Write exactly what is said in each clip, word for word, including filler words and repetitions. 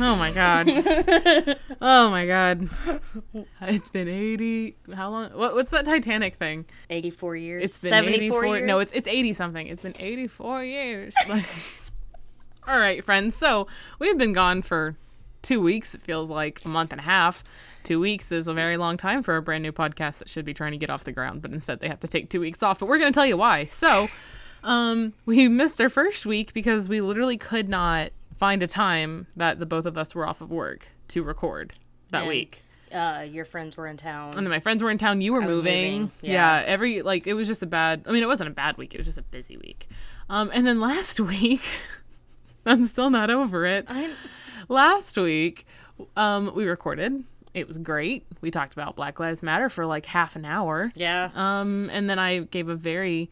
Oh my god. Oh my god. It's been eighty. How long? What, what's that Titanic thing? eighty-four years. It's been seventy-four eighty-four years. No, it's it's eighty something. It's been eighty-four years. All right, friends. So we've been gone for two weeks. It feels like a month and a half. Two weeks is a very long time for a brand new podcast that should be trying to get off the ground, but instead they have to take two weeks off. But we're going to tell you why. So um, we missed our first week because we literally could not find a time that the both of us were off of work to record that and, week. Uh, your friends were in town. And then my friends were in town. You were moving. moving. Yeah. yeah. Every, like, it was just a bad, I mean, it wasn't a bad week. It was just a busy week. Um, and then last week, I'm still not over it. I'm... Last week, um, we recorded. It was great. We talked about Black Lives Matter for like half an hour. Yeah. Um, and then I gave a very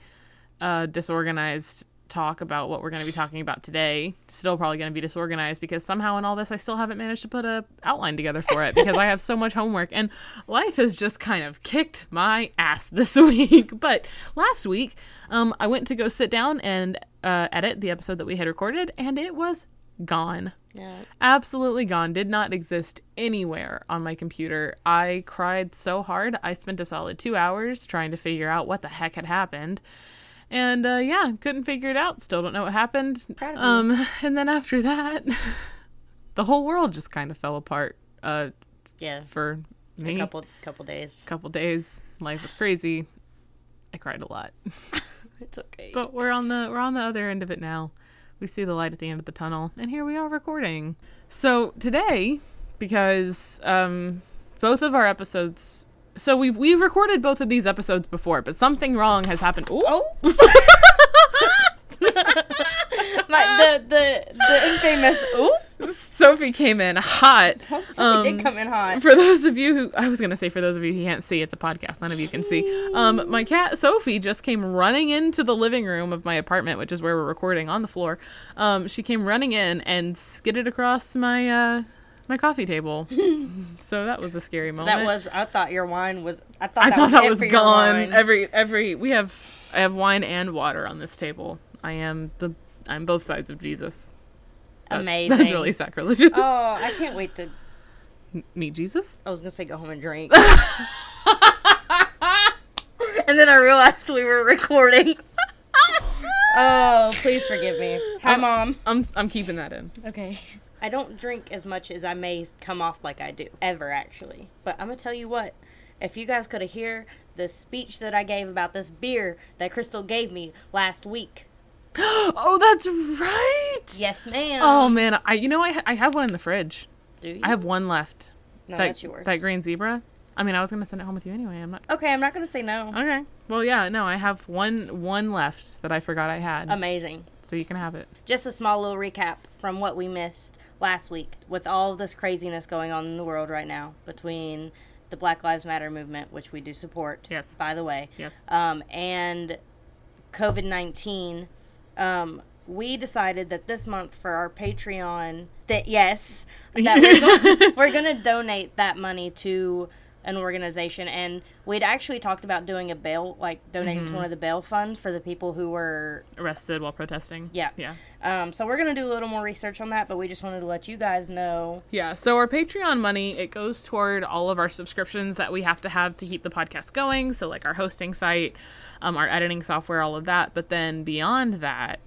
uh, disorganized talk about what we're going to be talking about today. Still probably going to be disorganized because somehow in all this I still haven't managed to put a outline together for it because I have so much homework and life has just kind of kicked my ass this week. But last week um I went to go sit down and uh edit the episode that we had recorded, and it was gone. Yeah. Absolutely gone. Did not exist anywhere on my computer. I cried so hard. I spent a solid two hours trying to figure out what the heck had happened. And, uh, yeah, couldn't figure it out. Still don't know what happened. Proud of um, you. And then after that, the whole world just kind of fell apart. Uh, yeah. For me. A couple, couple days. Couple days. Life was crazy. I cried a lot. It's okay. But we're on the, we're on the other end of it now. We see the light at the end of the tunnel. And here we are recording. So today, because um, both of our episodes... So we've we've recorded both of these episodes before, but something wrong has happened. Ooh. Oh, My, the the the infamous. Ooh, Sophie came in hot. She um, did come in hot. For those of you who I was gonna say, for those of you who can't see, it's a podcast. None of you can see. Um, my cat Sophie just came running into the living room of my apartment, which is where we're recording on the floor. Um, she came running in and skidded across my. Uh, My coffee table. So that was a scary moment. That was. I thought your wine was. I thought I that thought was, that was gone. Every every we have. I have wine and water on this table. I am the. I'm both sides of Jesus. That, Amazing. That's really sacrilegious. Oh, I can't wait to N- meet Jesus. I was gonna say go home and drink. And then I realized we were recording. Oh, please forgive me. Hi, I'm, Mom. I'm I'm keeping that in. Okay. I don't drink as much as I may come off like I do, ever, actually. But I'm going to tell you what, if you guys could have heard the speech that I gave about this beer that Crystal gave me last week. Oh, that's right. Yes, ma'am. Oh, man. I, you know, I I have one in the fridge. Do you? I have one left. No, that, that's yours. That Green Zebra. I mean, I was going to send it home with you anyway. I'm not. Okay, I'm not going to say no. Okay. Well, yeah, no, I have one one left that I forgot I had. Amazing. So you can have it. Just a small little recap from what we missed last week with all of this craziness going on in the world right now between the Black Lives Matter movement, which we do support, yes, by the way, yes, um, and covid nineteen. Um, we decided that this month for our Patreon, that yes, that we're going, we're going to donate that money to an organization, and we'd actually talked about doing a bail, like donating mm-hmm. to one of the bail funds for the people who were arrested while protesting. Yeah. Yeah. Um, so we're going to do a little more research on that, but we just wanted to let you guys know. Yeah. So our Patreon money, it goes toward all of our subscriptions that we have to have to keep the podcast going. So like our hosting site, um, our editing software, all of that. But then beyond that,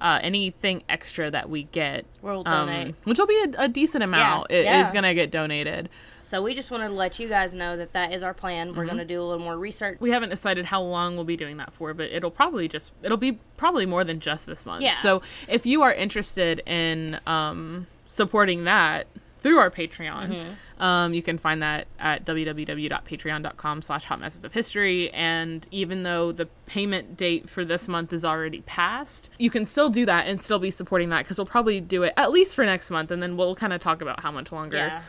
Uh, anything extra that we get, we'll donate. Um, which will be a, a decent amount, yeah, it, yeah. is going to get donated. So we just wanted to let you guys know that that is our plan. Mm-hmm. We're going to do a little more research. We haven't decided how long we'll be doing that for, but it'll probably just, it'll be probably more than just this month. Yeah. So if you are interested in um, supporting that through our Patreon, mm-hmm. um, you can find that at www.patreon.com slash hot messes of history. And even though the payment date for this month is already passed, you can still do that and still be supporting that, because we'll probably do it at least for next month, and then we'll kind of talk about how much longer yeah.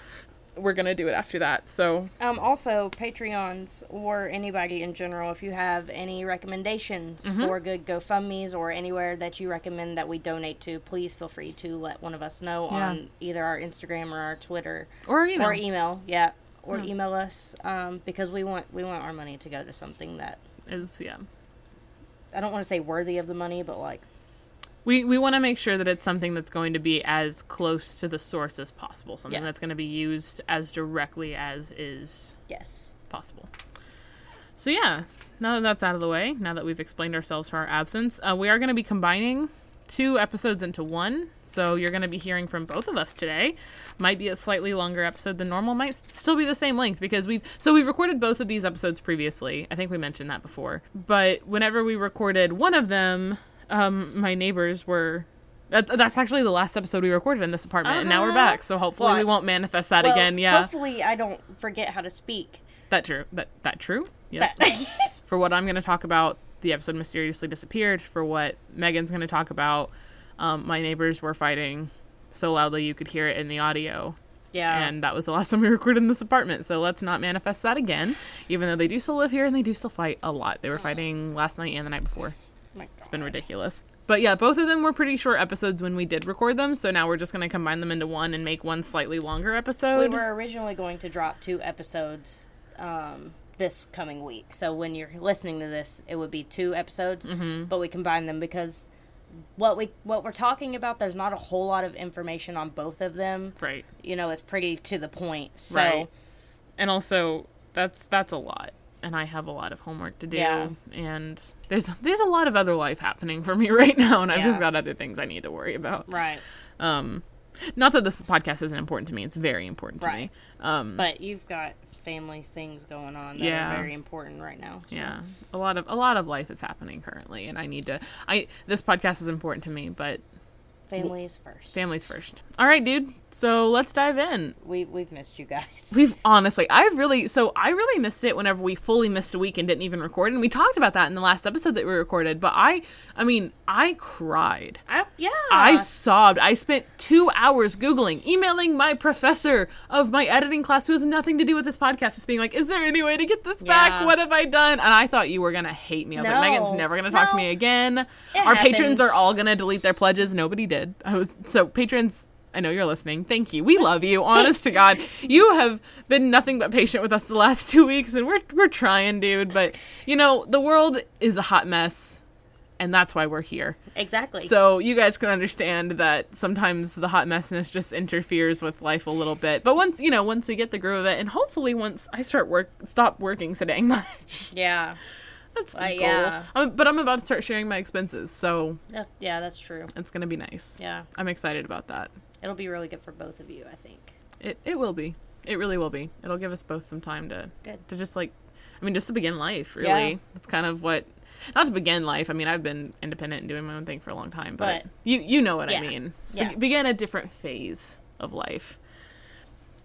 we're going to do it after that. So, um, also, Patreons or anybody in general, if you have any recommendations mm-hmm. for good GoFundMes or anywhere that you recommend that we donate to, please feel free to let one of us know yeah. on either our Instagram or our Twitter. Or email. Or email, yeah. Or yeah. email us, um, because we want we want our money to go to something that is, yeah. I don't want to say worthy of the money, but like We we want to make sure that it's something that's going to be as close to the source as possible. Something yeah. that's going to be used as directly as is yes. possible. So yeah, now that that's out of the way, now that we've explained ourselves for our absence, uh, we are going to be combining two episodes into one. So you're going to be hearing from both of us today. Might be a slightly longer episode than normal. Might still be the same length because we've... So we've recorded both of these episodes previously. I think we mentioned that before. But whenever we recorded one of them... Um, my neighbors were... That, that's actually the last episode we recorded in this apartment, uh-huh. and now we're back, so hopefully Watch. we won't manifest that well, again, yeah. hopefully I don't forget how to speak. That true? That, that true? Yeah. That. For what I'm going to talk about, the episode Mysteriously Disappeared. For what Megan's going to talk about, um, my neighbors were fighting so loudly you could hear it in the audio. Yeah. And that was the last time we recorded in this apartment, so let's not manifest that again, even though they do still live here and they do still fight a lot. They were fighting last night and the night before. It's been ridiculous. But yeah, both of them were pretty short episodes when we did record them, so now we're just going to combine them into one and make one slightly longer episode. We were originally going to drop two episodes um, this coming week, so when you're listening to this, it would be two episodes, mm-hmm. but we combined them because what, we, what we're talking about, there's not a whole lot of information on both of them. Right. You know, it's pretty to the point, so... Right. And also, that's that's a lot. And I have a lot of homework to do, yeah. and there's there's a lot of other life happening for me right now, and I've yeah. just got other things I need to worry about. Right. Um, not that this podcast isn't important to me; it's very important to right. me. Um, but you've got family things going on that yeah. are very important right now. So. Yeah, a lot of a lot of life is happening currently, and I need to. I this podcast is important to me, but family is first. Family's first. All right, dude. So let's dive in. We, we've missed you guys. We've honestly, I've really, so I really missed it whenever we fully missed a week and didn't even record. And we talked about that in the last episode that we recorded. But I, I mean, I cried. I, yeah. I sobbed. I spent two hours Googling, emailing my professor of my editing class who has nothing to do with this podcast. Just being like, is there any way to get this yeah. back? What have I done? And I thought you were going to hate me. I was no. like, Megan's never going to talk no. to me again. It Our happens. Patrons are all going to delete their pledges. Nobody did. I was so patrons... I know you're listening. Thank you. We love you. Honest to God. You have been nothing but patient with us the last two weeks, and we're we're trying, dude. But, you know, the world is a hot mess, and that's why we're here. Exactly. So you guys can understand that sometimes the hot messiness just interferes with life a little bit. But once, you know, once we get the groove of it, and hopefully once I start work, stop working so dang much. Yeah. That's the well, goal. Yeah. I'm, but I'm about to start sharing my expenses, so. That's, yeah, that's true. It's going to be nice. Yeah. I'm excited about that. It'll be really good for both of you, I think. It it will be. It really will be. It'll give us both some time to good. to just like, I mean, just to begin life, really. Yeah. That's kind of what, not to begin life. I mean, I've been independent and doing my own thing for a long time, but, but you, you know what yeah. I mean. Yeah. Be- begin a different phase of life.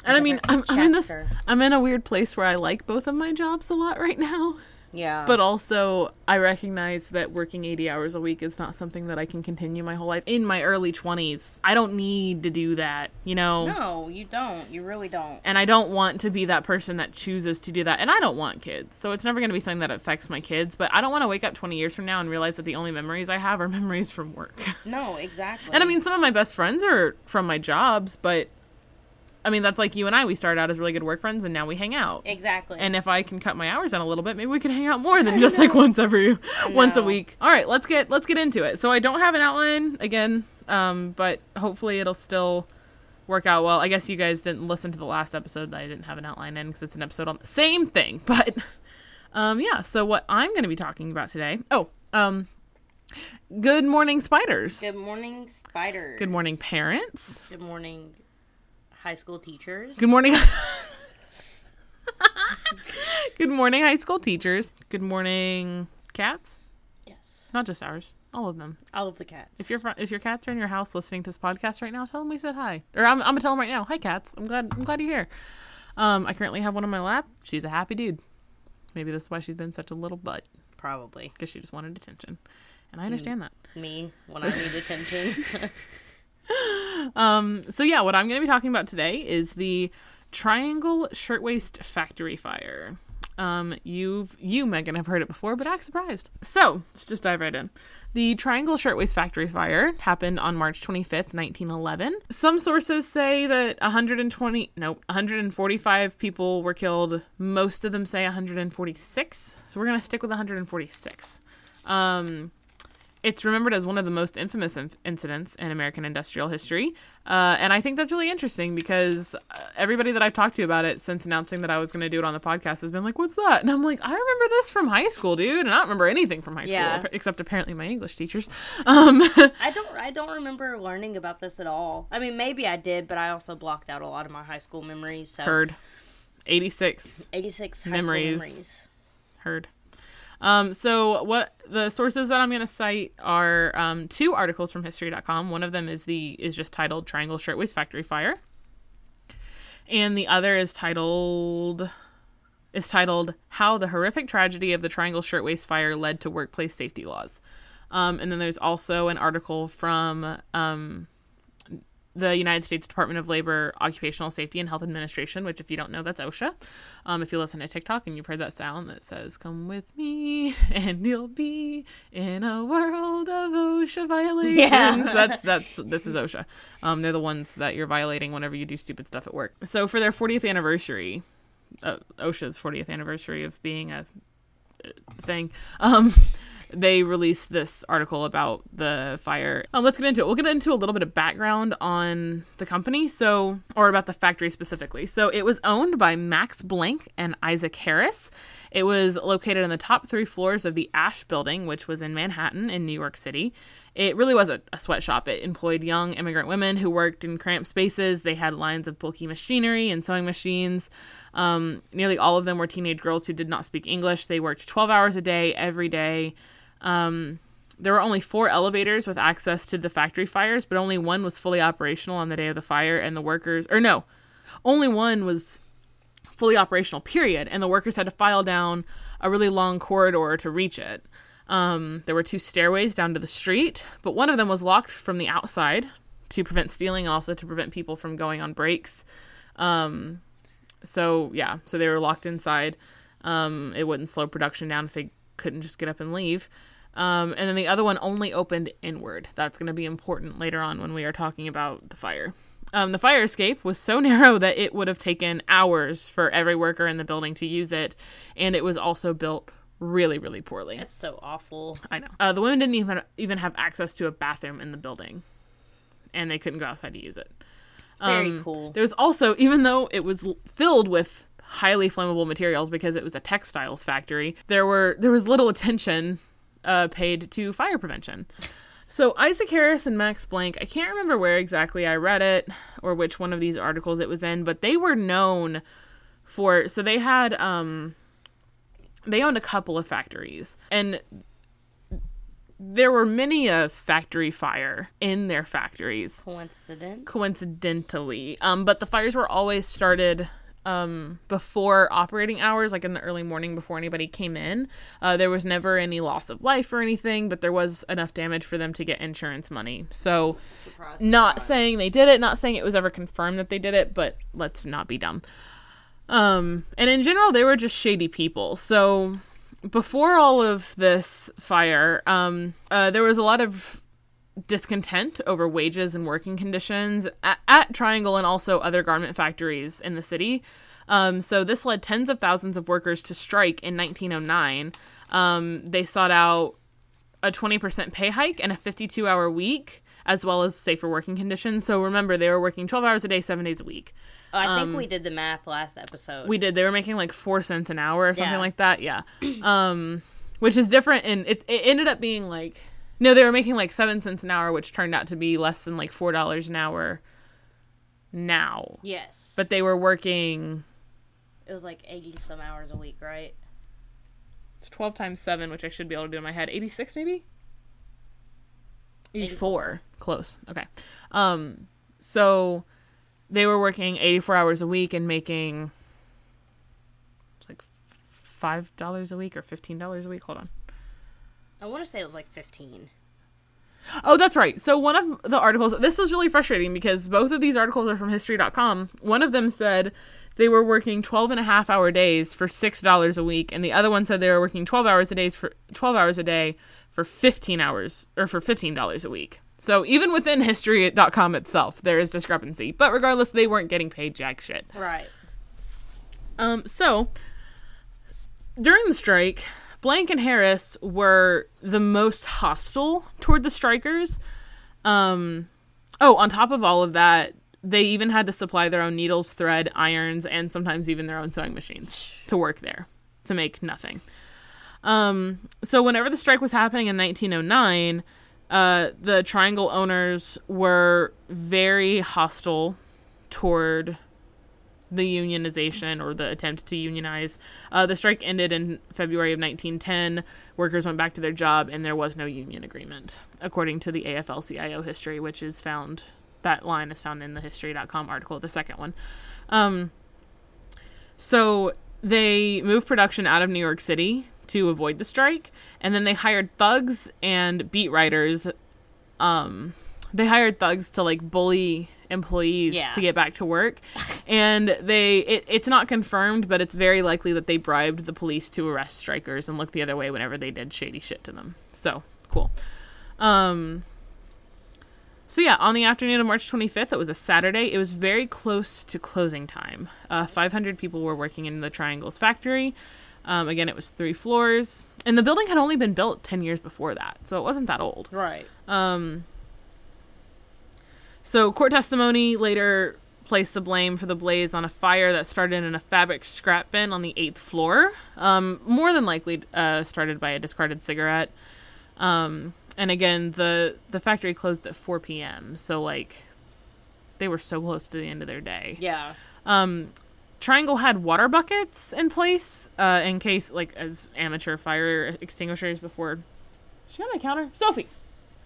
And a I mean, I'm, I'm in this, I'm in a weird place where I like both of my jobs a lot right now. Yeah. But also, I recognize that working eighty hours a week is not something that I can continue my whole life. In my early twenties, I don't need to do that, you know? No, you don't. You really don't. And I don't want to be that person that chooses to do that. And I don't want kids. So it's never going to be something that affects my kids. But I don't want to wake up twenty years from now and realize that the only memories I have are memories from work. No, exactly. And I mean, some of my best friends are from my jobs, but... I mean, that's like you and I. We started out as really good work friends, and now we hang out. Exactly. And if I can cut my hours down a little bit, maybe we can hang out more than just like once every, no. once a week. All right, let's get let's get into it. So I don't have an outline again, um, but hopefully it'll still work out well. I guess you guys didn't listen to the last episode that I didn't have an outline in because it's an episode on the same thing. But um, yeah, so what I'm going to be talking about today. Oh, um, good morning, spiders. Good morning, spiders. Good morning, parents. Good morning. High school teachers. Good morning. Good morning, high school teachers. Good morning, cats. Yes. Not just ours. All of them. All of the cats. If your if your cats are in your house listening to this podcast right now, tell them we said hi. Or I'm I'm gonna tell them right now. Hi, cats. I'm glad I'm glad you're here. Um, I currently have one on my lap. She's a happy dude. Maybe that's why she's been such a little butt. Probably because she just wanted attention, and I understand mm, that. Me when I need attention. Um, so yeah, what I'm going to be talking about today is the Triangle Shirtwaist Factory fire. Um, you've, you, Megan, have heard it before, but I'm surprised. So, let's just dive right in. The Triangle Shirtwaist Factory fire happened on March twenty-fifth, nineteen eleven. Some sources say that one hundred twenty, no, one hundred forty-five people were killed. Most of them say one hundred forty-six. So we're going to stick with one hundred forty-six. Um... It's remembered as one of the most infamous in- incidents in American industrial history. Uh, and I think that's really interesting because everybody that I've talked to about it since announcing that I was going to do it on the podcast has been like, what's that? And I'm like, I remember this from high school, dude. And I don't remember anything from high school, yeah. except apparently my English teachers. Um, I don't I don't remember learning about this at all. I mean, maybe I did, but I also blocked out a lot of my high school memories. So. Heard. eighty-six. eighty-six high memories. school memories. Heard. Um, so what the sources that I'm going to cite are um, two articles from history dot com. One of them is the is just titled Triangle Shirtwaist Factory Fire. And the other is titled is titled How the Horrific Tragedy of the Triangle Shirtwaist Fire Led to Workplace Safety Laws. Um, and then there's also an article from um, the United States Department of Labor, Occupational Safety and Health Administration, which if you don't know, that's OSHA. Um, if you listen to TikTok and you've heard that sound that says, come with me and you'll be in a world of OSHA violations. Yeah. that's, that's, this is OSHA. Um, they're the ones that you're violating whenever you do stupid stuff at work. So for their fortieth anniversary, uh, OSHA's fortieth anniversary of being a thing, um, they released this article about the fire. Um, let's get into it. We'll get into a little bit of background on the company, so or about the factory specifically. So it was owned by Max Blank and Isaac Harris. It was located on the top three floors of the Ash building, which was in Manhattan in New York City. It really was a, a sweatshop. It employed young immigrant women who worked in cramped spaces. They had lines of bulky machinery and sewing machines. Um, nearly all of them were teenage girls who did not speak English. They worked twelve hours a day, every day. Um, there were only four elevators with access to the factory fires, but only one was fully operational on the day of the fire, and the workers, or no, only one was fully operational, period, and the workers had to file down a really long corridor to reach it. Um, there were two stairways down to the street, but one of them was locked from the outside to prevent stealing and also to prevent people from going on breaks. Um, so yeah, so they were locked inside. Um, it wouldn't slow production down if they couldn't just get up and leave. Um, and then the other one only opened inward. That's going to be important later on when we are talking about the fire. Um, the fire escape was so narrow that it would have taken hours for every worker in the building to use it. And it was also built really, really poorly. That's so awful. I know. Uh, the women didn't even, even have access to a bathroom in the building. And they couldn't go outside to use it. Um, Very cool. There was also, even though it was filled with highly flammable materials because it was a textiles factory, there were there was little attention uh, paid to fire prevention. So Isaac Harris and Max Blank, I can't remember where exactly I read it or which one of these articles it was in, but they were known for, so they had, um, they owned a couple of factories, and there were many a factory fire in their factories. Coincident? Coincidentally. Um, but the fires were always started um before operating hours, like in the early morning before anybody came in. Uh there was never any loss of life or anything, but there was enough damage for them to get insurance money. So surprise, not surprise. saying they did it, not saying it was ever confirmed that they did it, but let's not be dumb. Um and in general, they were just shady people. So before all of this fire, um uh there was a lot of discontent over wages and working conditions at, at Triangle and also other garment factories in the city. Um, so this led tens of thousands of workers to strike in nineteen oh nine. Um, they sought out a twenty percent pay hike and a fifty-two hour week, as well as safer working conditions. So remember, they were working twelve hours a day, seven days a week. Oh, I think um, we did the math last episode. We did. They were making like four cents an hour or something yeah. like that. Yeah. Um, which is different. And it, it ended up being like, no, they were making like seven cents an hour, which turned out to be less than like four dollars an hour now. Yes. But they were working, it was like eighty some hours a week, right? It's twelve times seven, which I should be able to do in my head. Eighty six maybe? Eighty four. Close. Okay. Um so they were working eighty four hours a week and making it's like five dollars a week or fifteen dollars a week. Hold on. I want to say it was like fifteen. Oh, that's right. So one of the articles, this was really frustrating because both of these articles are from history dot com. One of them said they were working twelve and a half hour days for six dollars a week. And the other one said they were working twelve hours a day for twelve hours a day for fifteen hours or for fifteen dollars a week. So even within history dot com itself, there is discrepancy, but regardless, they weren't getting paid jack shit. Right. Um, so during the strike, Blank and Harris were the most hostile toward the strikers. Um, oh, on top of all of that, they even had to supply their own needles, thread, irons, and sometimes even their own sewing machines to work there to make nothing. Um, so whenever the strike was happening in nineteen oh nine, uh, the Triangle owners were very hostile toward the unionization or the attempt to unionize. Uh, the strike ended in February of nineteen ten. Workers went back to their job, and there was no union agreement, according to the A F L C I O history, which is found... That line is found in the history dot com article, the second one. Um, so they moved production out of New York City to avoid the strike, and then they hired thugs and beat writers. Um, they hired thugs to, like, bully employees yeah. to get back to work. And they it, it's not confirmed, but it's very likely that they bribed the police to arrest strikers and look the other way whenever they did shady shit to them. So, cool. Um... So yeah, on the afternoon of March twenty-fifth, it was a Saturday. It was very close to closing time. Uh, five hundred people were working in the Triangle's factory. Um, again, it was three floors. And the building had only been built ten years before that, so it wasn't that old. Right. Um, so court testimony later placed the blame for the blaze on a fire that started in a fabric scrap bin on the eighth floor. Um, more than likely uh, started by a discarded cigarette. Um... And again, the, the factory closed at four p.m., so, like, they were so close to the end of their day. Yeah. Um, Triangle had water buckets in place uh, in case, like, as amateur fire extinguishers before... She got my counter. Sophie!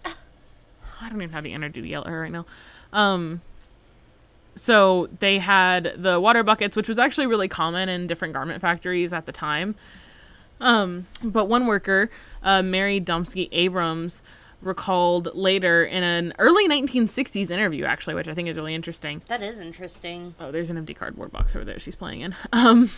I don't even have the energy to yell at her right now. Um, so they had the water buckets, which was actually really common in different garment factories at the time. Um, but one worker, uh, Mary Domsky Abrams, recalled later in an early nineteen sixties interview, actually, which I think is really interesting. That is interesting. Oh, there's an empty cardboard box over there she's playing in. Um,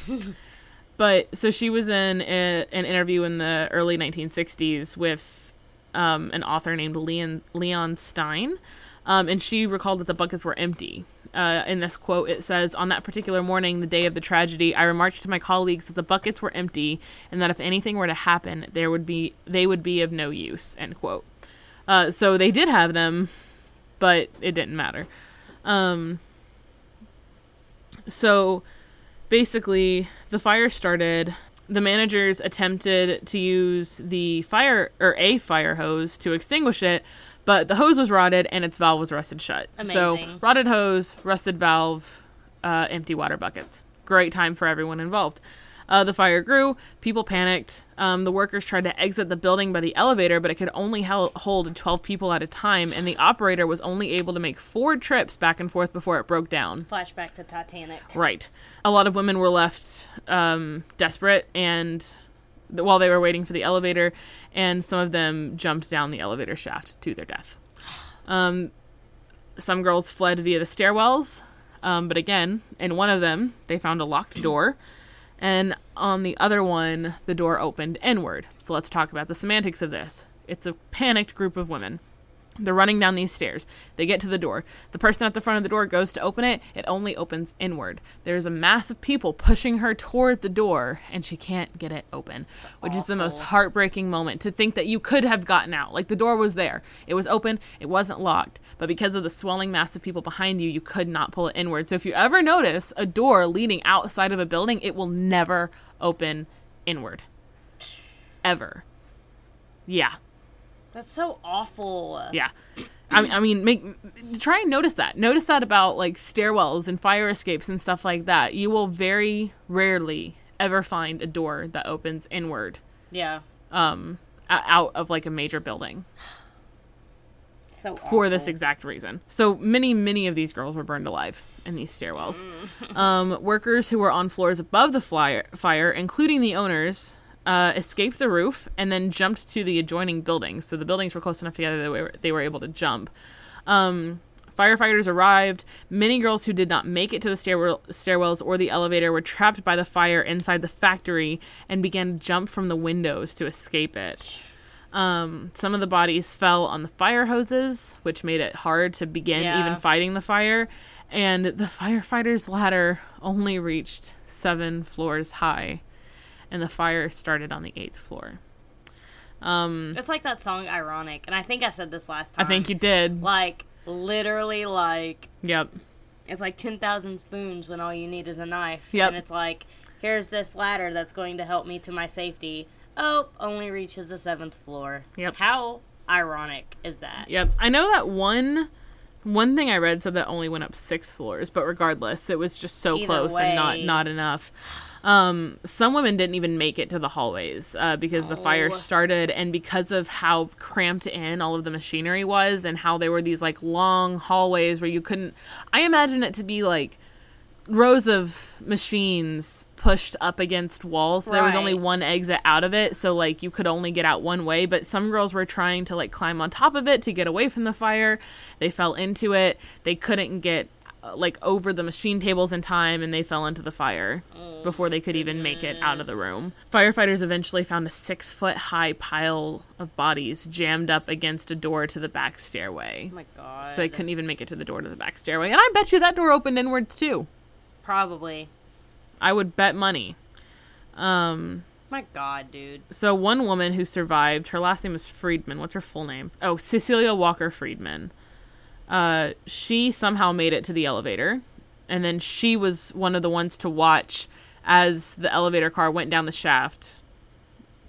but, so she was in a, an interview in the early nineteen sixties with, um, an author named Leon, Leon Stein, um, and she recalled that the buckets were empty. Uh, in this quote, it says, "On that particular morning, the day of the tragedy, I remarked to my colleagues that the buckets were empty and that if anything were to happen, there would be they would be of no use," end quote. Uh, so they did have them, but it didn't matter. Um, so basically, the fire started. The managers attempted to use the fire or a fire hose to extinguish it, but the hose was rotted, and its valve was rusted shut. Amazing. So, rotted hose, rusted valve, uh, empty water buckets. Great time for everyone involved. Uh, the fire grew. People panicked. Um, the workers tried to exit the building by the elevator, but it could only hel- hold twelve people at a time, and the operator was only able to make four trips back and forth before it broke down. Flashback to Titanic. Right. A lot of women were left um, desperate and... while they were waiting for the elevator, and some of them jumped down the elevator shaft to their death. Um, some girls fled via the stairwells, um, but again, in one of them, they found a locked door, and on the other one, the door opened inward. So let's talk about the semantics of this. It's a panicked group of women. They're running down these stairs. They get to the door. The person at the front of the door goes to open it. It only opens inward. There's a mass of people pushing her toward the door, and she can't get it open, That's which awful. Is the most heartbreaking moment, to think that you could have gotten out. Like, the door was there. It was open. It wasn't locked. But because of the swelling mass of people behind you, you could not pull it inward. So if you ever notice a door leading outside of a building, it will never open inward. Ever. Yeah. That's so awful. Yeah. I mean, I mean, make try and notice that. Notice that about, like, stairwells and fire escapes and stuff like that. You will very rarely ever find a door that opens inward. Yeah. Um, out of, like, a major building. So awful. For this exact reason. So many, many of these girls were burned alive in these stairwells. um, workers who were on floors above the flyer, fire, including the owners... Uh, escaped the roof and then jumped to the adjoining buildings. So the buildings were close enough together that they were, they were able to jump. Um, firefighters arrived. Many girls who did not make it to the stairwell, stairwells or the elevator were trapped by the fire inside the factory and began to jump from the windows to escape it. Um, some of the bodies fell on the fire hoses, which made it hard to begin yeah. even fighting the fire. And the firefighter's ladder only reached seven floors high. and the fire started on the eighth floor. Um, it's like that song Ironic, and I think I said this last time. I think you did. Like, literally, like... Yep. It's like ten thousand spoons when all you need is a knife. Yep. And it's like, here's this ladder that's going to help me to my safety. Oh, only reaches the seventh floor. Yep. How ironic is that? Yep. I know that one... One thing I read said that only went up six floors, but regardless, it was just so Either close way. and not, not enough. Um, some women didn't even make it to the hallways uh, because oh. the fire started, and because of how cramped in all of the machinery was and how there were these, like, long hallways where you couldn't... I imagine it to be, like, rows of machines pushed up against walls. So right. There was only one exit out of it, so, like, you could only get out one way. But some girls were trying to, like, climb on top of it to get away from the fire. They fell into it. They couldn't get, like, over the machine tables in time, and they fell into the fire oh, before they could goodness. even make it out of the room. Firefighters eventually found a six-foot-high pile of bodies jammed up against a door to the back stairway. Oh, my God. So they couldn't even make it to the door to the back stairway. And I bet you that door opened inwards, too. Probably. I would bet money. Um, My God, dude. So one woman who survived, her last name was Friedman. What's her full name? Oh, Cecilia Walker Friedman. Uh, she somehow made it to the elevator. And then she was one of the ones to watch as the elevator car went down the shaft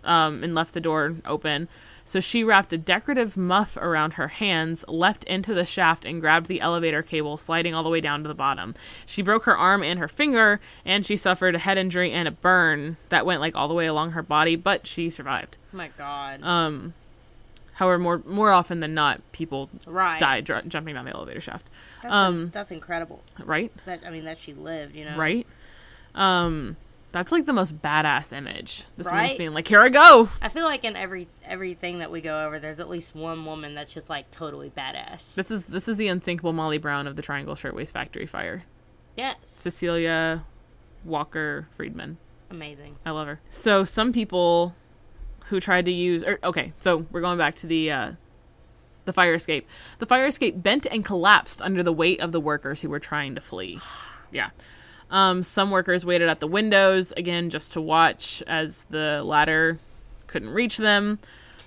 um, and left the door open. So she wrapped a decorative muff around her hands, leapt into the shaft, and grabbed the elevator cable, sliding all the way down to the bottom. She broke her arm and her finger, and she suffered a head injury and a burn that went, like, all the way along her body, but she survived. Oh my God. Um, however, more more often than not, people right. die dr- jumping down the elevator shaft. That's, um, a, that's incredible. Right? That, I mean, that she lived, you know? Right? Um... That's, like, the most badass image. This right? woman's being like, here I go. I feel like in every everything that we go over, there's at least one woman that's just, like, totally badass. This is this is the unsinkable Molly Brown of the Triangle Shirtwaist Factory fire. Yes. Cecilia Walker Friedman. Amazing. I love her. So some people who tried to use... Or, okay, so we're going back to the... Uh, The fire escape. The fire escape bent and collapsed under the weight of the workers who were trying to flee. Yeah. Um, some workers waited at the windows, again, just to watch as the ladder couldn't reach them.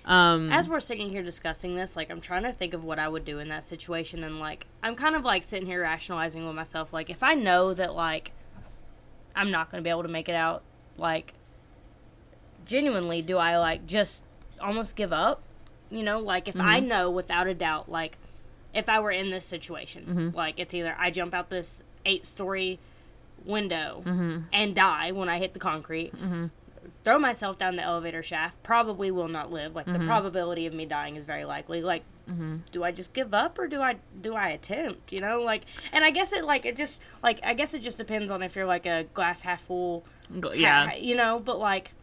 Um, as we're sitting here discussing this, like, I'm trying to think of what I would do in that situation. And, like, I'm kind of, like, sitting here rationalizing with myself. Like, if I know that, like, I'm not going to be able to make it out, like, genuinely, do I, like, just almost give up? You know, like, if mm-hmm. I know without a doubt, like, if I were in this situation, mm-hmm. like, it's either I jump out this eight-story window mm-hmm. and die when I hit the concrete, mm-hmm. throw myself down the elevator shaft, probably will not live, like mm-hmm. the probability of me dying is very likely, like mm-hmm. do I just give up or do I do I attempt, you know, like, and I guess it like it just like I guess it just depends on if you're like a glass half full, yeah ha- you know, but like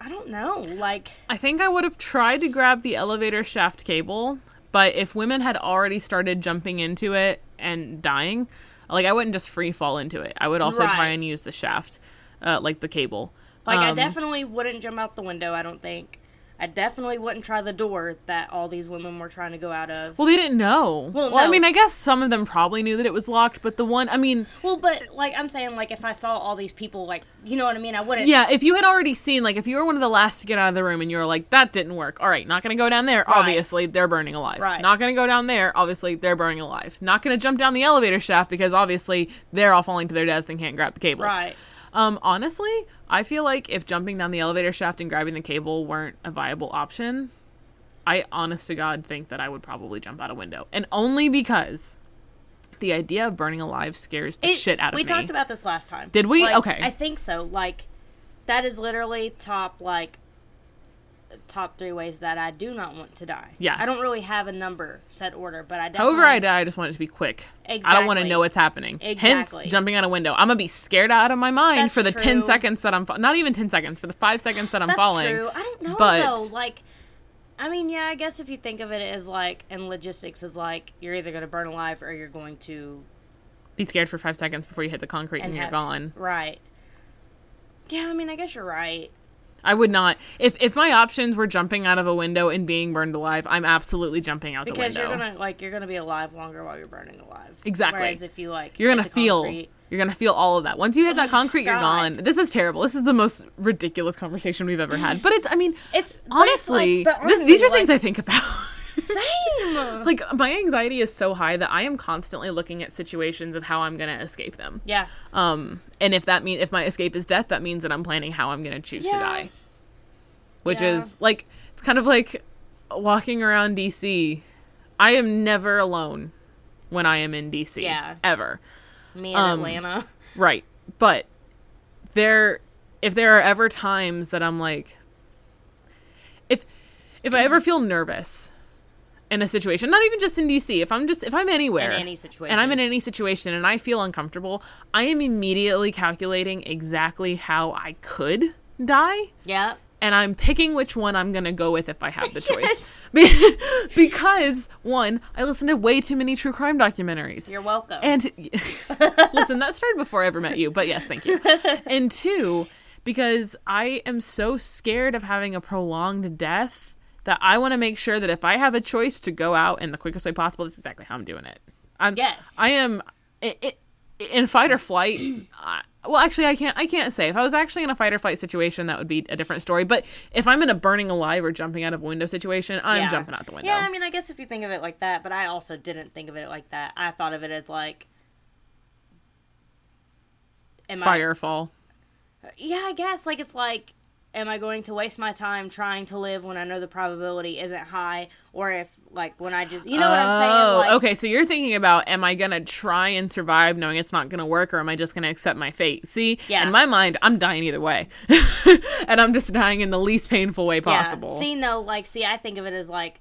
I don't know, like I think I would have tried to grab the elevator shaft cable, but if women had already started jumping into it and dying, like, I wouldn't just free fall into it. I would also right. try and use the shaft, uh, like the cable. Like, um, I definitely wouldn't jump out the window, I don't think. I definitely wouldn't try the door that all these women were trying to go out of. Well, they didn't know. Well, well no. I mean, I guess some of them probably knew that it was locked, but the one, I mean... Well, but, like, I'm saying, like, if I saw all these people, like, you know what I mean? I wouldn't... Yeah, if you had already seen, like, if you were one of the last to get out of the room and you were like, that didn't work. All right, not going to go down there. Right. Obviously, they're burning alive. Right. Not going to go down there. Obviously, they're burning alive. Not going to jump down the elevator shaft because, obviously, they're all falling to their deaths and can't grab the cable. Right. Um, honestly, I feel like if jumping down the elevator shaft and grabbing the cable weren't a viable option, I honest to God think that I would probably jump out a window. And only because the idea of burning alive scares the it, shit out of we me. We talked about this last time. Did we? Like, okay. I think so. Like, that is literally top, like, top three ways that I do not want to die. Yeah. I don't really have a number set order, but I definitely... However I die, I just want it to be quick. Exactly. I don't want to know what's happening. Exactly. Hence, jumping out a window. I'm going to be scared out of my mind That's for the true. ten seconds that I'm... Fa- not even ten seconds. For the five seconds that I'm That's falling. That's true. I don't know, but... though. Like, I mean, yeah, I guess if you think of it as, like... And logistics is, like, you're either going to burn alive or you're going to... Be scared for five seconds before you hit the concrete and, and you're have... gone. Right. Yeah, I mean, I guess you're right. I would not. If if my options were jumping out of a window and being burned alive, I'm absolutely jumping out because the window. Because you're gonna like you're gonna be alive longer while you're burning alive. Exactly. Whereas if you like you're gonna feel concrete, you're gonna feel all of that. Once you hit that concrete, God. You're gone. This is terrible. This is the most ridiculous conversation we've ever had. But it's I mean it's honestly, but it's like, but honestly this, these are like, things I think about. Same. Like my anxiety is so high that I am constantly looking at situations of how I'm gonna escape them. Yeah. Um. And if that means if my escape is death, that means that I'm planning how I'm gonna choose yeah. to die. Which yeah. is like it's kind of like walking around D C. I am never alone when I am in D C. Yeah. Ever. Me in um, Atlanta. Right. But there, if there are ever times that I'm like, if if I ever feel nervous. In a situation, not even just in D C, if I'm just, if I'm anywhere, in any situation. and I'm in any situation and I feel uncomfortable, I am immediately calculating exactly how I could die. Yeah. And I'm picking which one I'm going to go with if I have the choice. Yes. Because, one, I listen to way too many true crime documentaries. You're welcome. And, listen, that started before I ever met you, but yes, thank you. And two, because I am so scared of having a prolonged death that I want to make sure that if I have a choice to go out in the quickest way possible, that's exactly how I'm doing it. I'm, yes. I am it, it, in fight or flight. I, well, actually, I can't I can't say. If I was actually in a fight or flight situation, that would be a different story. But if I'm in a burning alive or jumping out of a window situation, I'm yeah. jumping out the window. Yeah, I mean, I guess if you think of it like that, but I also didn't think of it like that. I thought of it as like... Am Fire I, fall. Yeah, I guess. Like, it's like... Am I going to waste my time trying to live when I know the probability isn't high? Or if, like, when I just... You know oh, what I'm saying? Like, okay, so you're thinking about, am I going to try and survive knowing it's not going to work? Or am I just going to accept my fate? See? Yeah. In my mind, I'm dying either way. And I'm just dying in the least painful way possible. Yeah. See, no, like, see, I think of it as, like,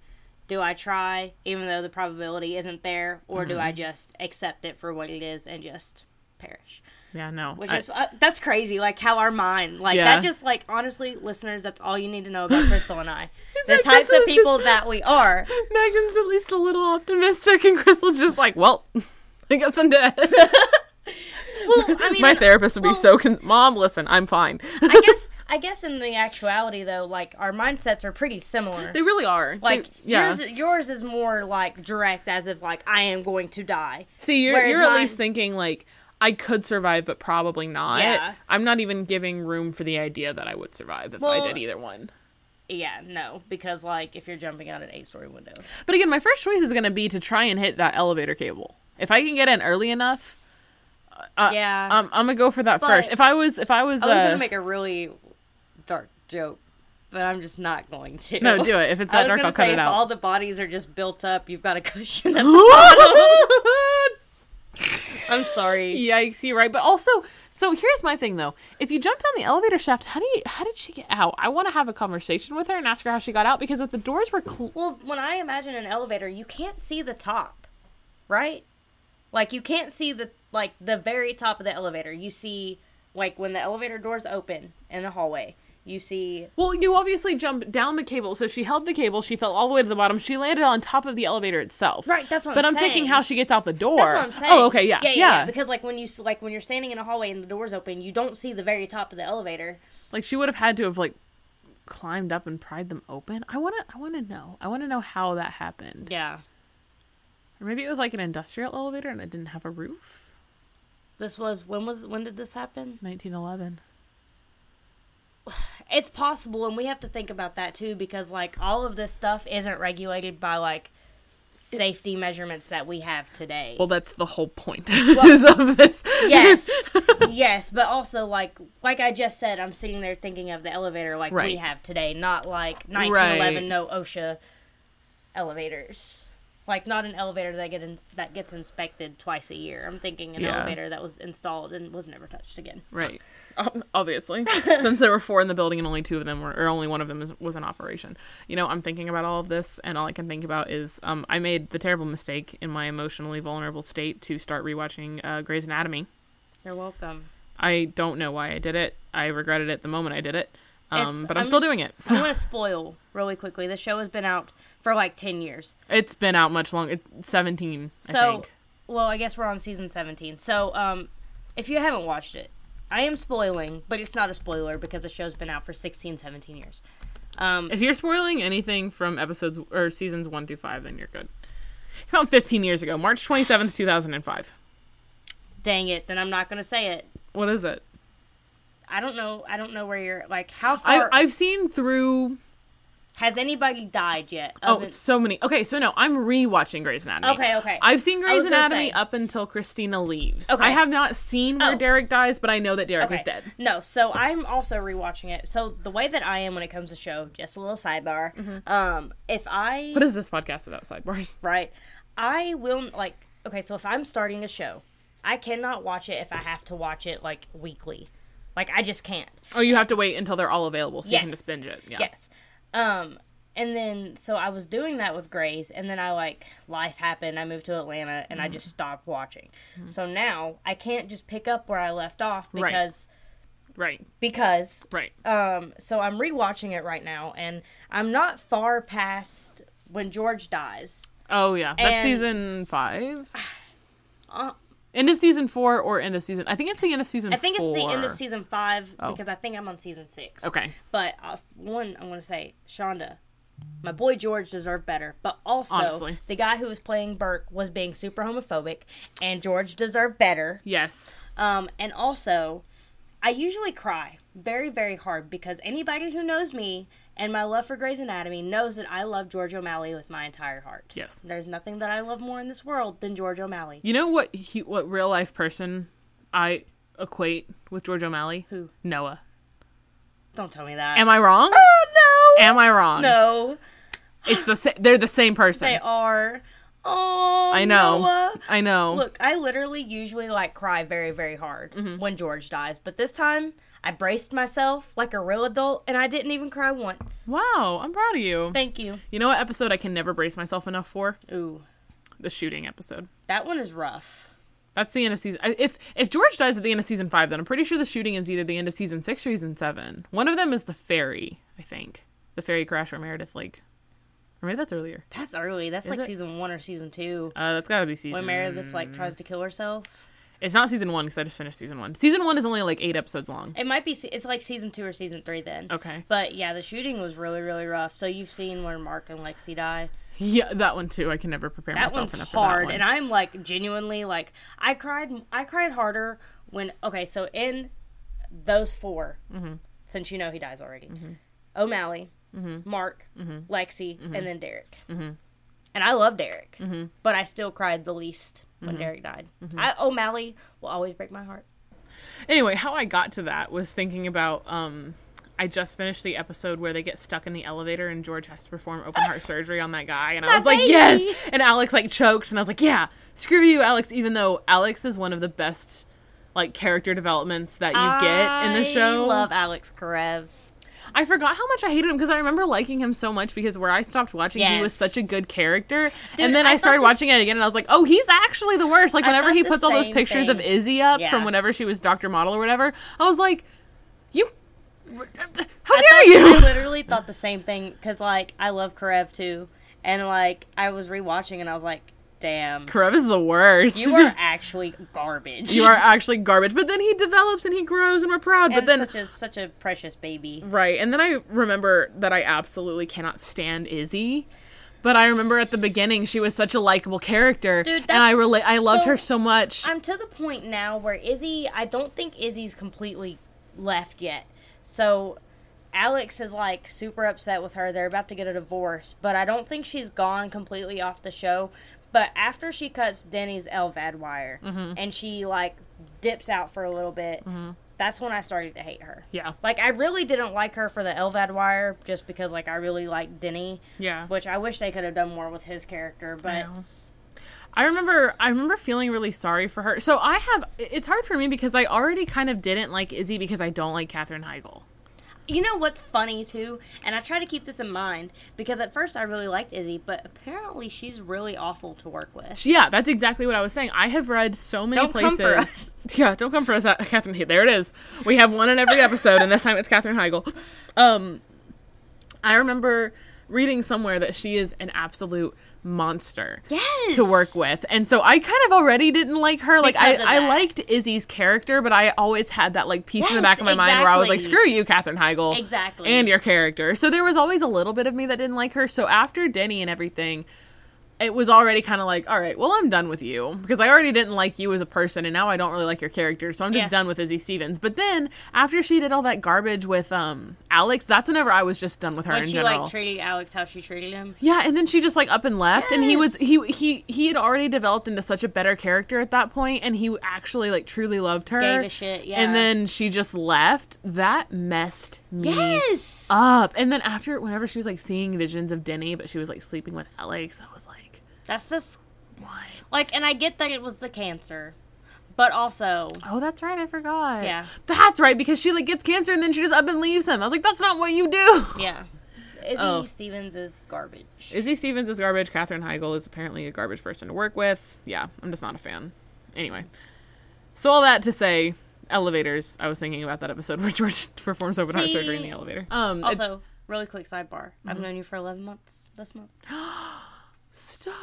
do I try even though the probability isn't there? Or mm-hmm. do I just accept it for what it is and just perish? Yeah, no. Which I, is, uh, that's crazy, like, how our mind, like, yeah. that just, like, honestly, listeners, that's all you need to know about Crystal and I. The like, types Crystal's of people just, that we are. Megan's at least a little optimistic, and Crystal's just like, well, I guess I'm dead. Well, I mean... My and, therapist would well, be so, con- Mom, listen, I'm fine. I guess, I guess in the actuality, though, like, our mindsets are pretty similar. They really are. Like, they, yeah. yours, yours is more, like, direct, as if, like, I am going to die. See, you're, Whereas you're at mine, least thinking, like... I could survive, but probably not. Yeah. I'm not even giving room for the idea that I would survive if well, I did either one. Yeah, no, because, like, if you're jumping out an eight-story window. But again, my first choice is going to be to try and hit that elevator cable. If I can get in early enough, uh, yeah. I'm, I'm going to go for that but first. If I was... If I was, I was uh, going to make a really dark joke, but I'm just not going to. No, do it. If it's that dark, I'll cut it out. I was going to say, if all the bodies are just built up, you've got a cushion at the bottom. I'm sorry. Yikes, you're right. But also, so here's my thing, though. If you jump down the elevator shaft, how do you, how did she get out? I want to have a conversation with her and ask her how she got out, because if the doors were cl- Well, when I imagine an elevator, you can't see the top, right? Like, you can't see the, like, the very top of the elevator. You see, like, when the elevator doors open in the hallway, you see... Well, you obviously jump down the cable. So she held the cable. She fell all the way to the bottom. She landed on top of the elevator itself. Right, that's what but I'm saying. But I'm thinking how she gets out the door. That's what I'm saying. Oh, okay, yeah. Yeah, yeah, yeah. yeah. Because, like, when you, like, when you're standing in a hallway and the door's open, you don't see the very top of the elevator. Like, she would have had to have, like, climbed up and pried them open. I want to I want to know. I want to know how that happened. Yeah. Or maybe it was, like, an industrial elevator and it didn't have a roof. This was... When was when did this happen? nineteen eleven. It's possible, and we have to think about that, too, because, like, all of this stuff isn't regulated by, like, safety measurements that we have today. Well, that's the whole point well, of this. Yes, yes, but also, like, like I just said, I'm sitting there thinking of the elevator like right. we have today, not, like, nineteen eleven, right. no OSHA elevators. Like, not an elevator that get in, that gets inspected twice a year. I'm thinking an yeah. elevator that was installed and was never touched again. Right. Um, obviously. Since there were four in the building and only two of them were, or only one of them is, was in operation. You know, I'm thinking about all of this, and all I can think about is um, I made the terrible mistake in my emotionally vulnerable state to start rewatching uh, Grey's Anatomy. You're welcome. I don't know why I did it. I regretted it the moment I did it. Um, if, but I'm, I'm still just, doing it. So. I want to spoil really quickly. The show has been out for like ten years. It's been out much longer. It's seventeen, so, I think. Well, I guess we're on season seventeen. So um, if you haven't watched it, I am spoiling, but it's not a spoiler because the show's been out for sixteen, seventeen years. Um, if you're spoiling anything from episodes or seasons one through five, then you're good. Come on, fifteen years ago, March twenty-seventh, two thousand five. Dang it! Then I'm not gonna say it. What is it? I don't know. I don't know where you're. Like how far? I, I've seen through. Has anybody died yet? Oh, it's so many. Okay, so no, I'm rewatching Grey's Anatomy. Okay, okay. I've seen Grey's Anatomy up until Christina leaves. Okay. I have not seen where oh. Derek dies, but I know that Derek okay. is dead. No, so I'm also rewatching it. So the way that I am when it comes to show, just a little sidebar. Mm-hmm. Um, if I what is this podcast without sidebars? Right. I will like okay. So if I'm starting a show, I cannot watch it if I have to watch it like weekly. Like I just can't. Oh, you have to wait until they're all available, so yes. you can just binge it. Yeah. Yes. Um, and then, so I was doing that with Grey's, and then I, like, life happened, I moved to Atlanta, and mm. I just stopped watching. Mm. So now, I can't just pick up where I left off, because... Right. Because... Right. Um, so I'm rewatching it right now, and I'm not far past when George dies. Oh, yeah. That's and, season five? Uh, end of season four or end of season... I think it's the end of season four. I think four. It's the end of season five, oh. because I think I'm on season six. Okay. But, uh, one, I'm going to say, Shonda, my boy George deserved better. But also, honestly, the guy who was playing Burke was being super homophobic, and George deserved better. Yes. Um, and also, I usually cry very, very hard, because anybody who knows me and my love for Grey's Anatomy knows that I love George O'Malley with my entire heart. Yes. There's nothing that I love more in this world than George O'Malley. You know what he, what real-life person I equate with George O'Malley? Who? Noah. Don't tell me that. Am I wrong? Oh, no! Am I wrong? No. It's the sa- They're the same person. They are. Oh, I know. Noah. I know. Look, I literally usually, like, cry very, very hard mm-hmm. when George dies. But this time... I braced myself like a real adult, and I didn't even cry once. Wow, I'm proud of you. Thank you. You know what episode I can never brace myself enough for? Ooh. The shooting episode. That one is rough. That's the end of season... If if George dies at the end of season five, then I'm pretty sure the shooting is either the end of season six or season seven. One of them is the ferry, I think. The ferry crash or Meredith Lake. Or maybe that's earlier. That's early. That's is like it? Season one or season two. Uh, that's gotta be season... When Meredith, like, tries to kill herself. It's not season one because I just finished season one. Season one is only like eight episodes long. It might be, it's like season two or season three then. Okay. But yeah, the shooting was really, really rough. So you've seen where Mark and Lexi die. Yeah, that one too. I can never prepare that myself enough for that one. That one's hard. And I'm like genuinely like, I cried, I cried harder when, okay, so in those four, mm-hmm. since you know he dies already, mm-hmm. O'Malley, mm-hmm. Mark, mm-hmm. Lexi, mm-hmm. and then Derek. Mm-hmm. And I love Derek, mm-hmm. but I still cried the least when mm-hmm. Derek died. Mm-hmm. I, O'Malley will always break my heart. Anyway, how I got to that was thinking about, um, I just finished the episode where they get stuck in the elevator and George has to perform open heart surgery on that guy. And I was like, yes! And Alex, like, chokes. And I was like, yeah, screw you, Alex. Even though Alex is one of the best, like, character developments that you I get in the show. I love Alex Karev. I forgot how much I hated him because I remember liking him so much because where I stopped watching, yes. he was such a good character. Dude, and then I, I started this... watching it again and I was like, oh, he's actually the worst. Like, whenever he puts all those pictures thing. Of Izzy up yeah. from whenever she was Doctor Model or whatever, I was like, you... How I dare you? I literally thought the same thing because, like, I love Karev too. And, like, I was rewatching and I was like, damn. Karev is the worst. You are actually garbage. You are actually garbage. But then he develops and he grows and we're proud. And but then such a, such a precious baby. Right. And then I remember that I absolutely cannot stand Izzy. But I remember at the beginning she was such a likable character. Dude, that's, and I rela- I loved so, her so much. I'm to the point now where Izzy, I don't think Izzy's completely left yet. So Alex is, like, super upset with her. They're about to get a divorce. But I don't think she's gone completely off the show. But after she cuts Denny's L V A D wire, mm-hmm. and she, like, dips out for a little bit, mm-hmm. that's when I started to hate her. Yeah. Like, I really didn't like her for the L V A D wire, just because, like, I really liked Denny. Yeah. Which I wish they could have done more with his character, but... Yeah. I remember I remember feeling really sorry for her. So I have... It's hard for me because I already kind of didn't like Izzy because I don't like Katherine Heigl. You know what's funny, too? And I try to keep this in mind, because at first I really liked Izzy, but apparently she's really awful to work with. Yeah, that's exactly what I was saying. I have read so many don't places. Don't come for us. Yeah, don't come for us, Katherine. There it is. We have one in every episode, and this time it's Katherine Heigl. Um, I remember reading somewhere that she is an absolute monster yes. to work with. And so I kind of already didn't like her. Like I, I liked Izzy's character, but I always had that like piece yes, in the back of my exactly. mind where I was like, screw you, Katherine Heigl. Exactly. And your character. So there was always a little bit of me that didn't like her. So after Denny and everything, it was already kind of like, all right, well, I'm done with you because I already didn't like you as a person and now I don't really like your character. So I'm just yeah. done with Izzy Stevens. But then after she did all that garbage with um Alex, that's whenever I was just done with her when in she, general. She like treated Alex how she treated him. Yeah. And then she just like up and left. Yes. And he was, he, he, he had already developed into such a better character at that point, and he actually like truly loved her. Gave a shit. Yeah. And then she just left. That messed me yes. up. And then after, whenever she was like seeing visions of Denny, but she was like sleeping with Alex, I was like, that's just what? Like, and I get that it was the cancer, but also oh, that's right, I forgot. Yeah, that's right, because she like gets cancer and then she just up and leaves him. I was like, that's not what you do. Yeah, Izzy oh. Stevens is garbage. Izzy Stevens is garbage. Katherine Heigl is apparently a garbage person to work with. Yeah, I'm just not a fan. Anyway, so all that to say, elevators. I was thinking about that episode where George performs open See? heart surgery in the elevator. Um, also, really quick sidebar. Mm-hmm. I've known you for eleven months this month. Stop.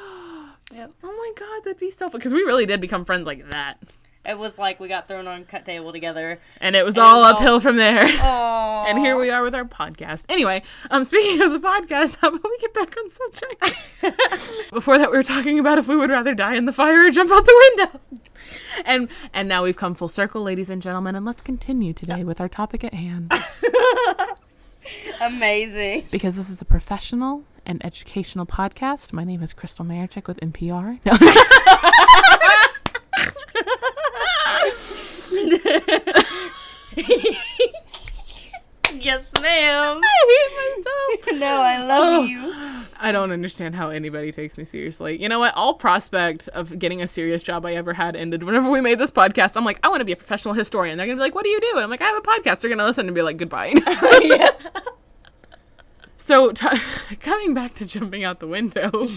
Yep. Oh my god, that'd be so fun. Because we really did become friends like that. It was like we got thrown on a cut table together. And it was and all it was uphill all... from there. Aww. And here we are with our podcast. Anyway, um, speaking of the podcast, how about we get back on subject? Before that, we were talking about if we would rather die in the fire or jump out the window. And and now we've come full circle, ladies and gentlemen, and let's continue today yeah. with our topic at hand. Amazing. Because this is a professional an educational podcast. My name is Crystal Marichek with N P R. No. Yes, ma'am. I hate myself. No, I love oh, you. I don't understand how anybody takes me seriously. You know what? All prospect of getting a serious job I ever had ended whenever we made this podcast. I'm like, I want to be a professional historian. They're going to be like, what do you do? And I'm like, I have a podcast. They're going to listen and be like, goodbye. Yeah. So, t- coming back to jumping out the window,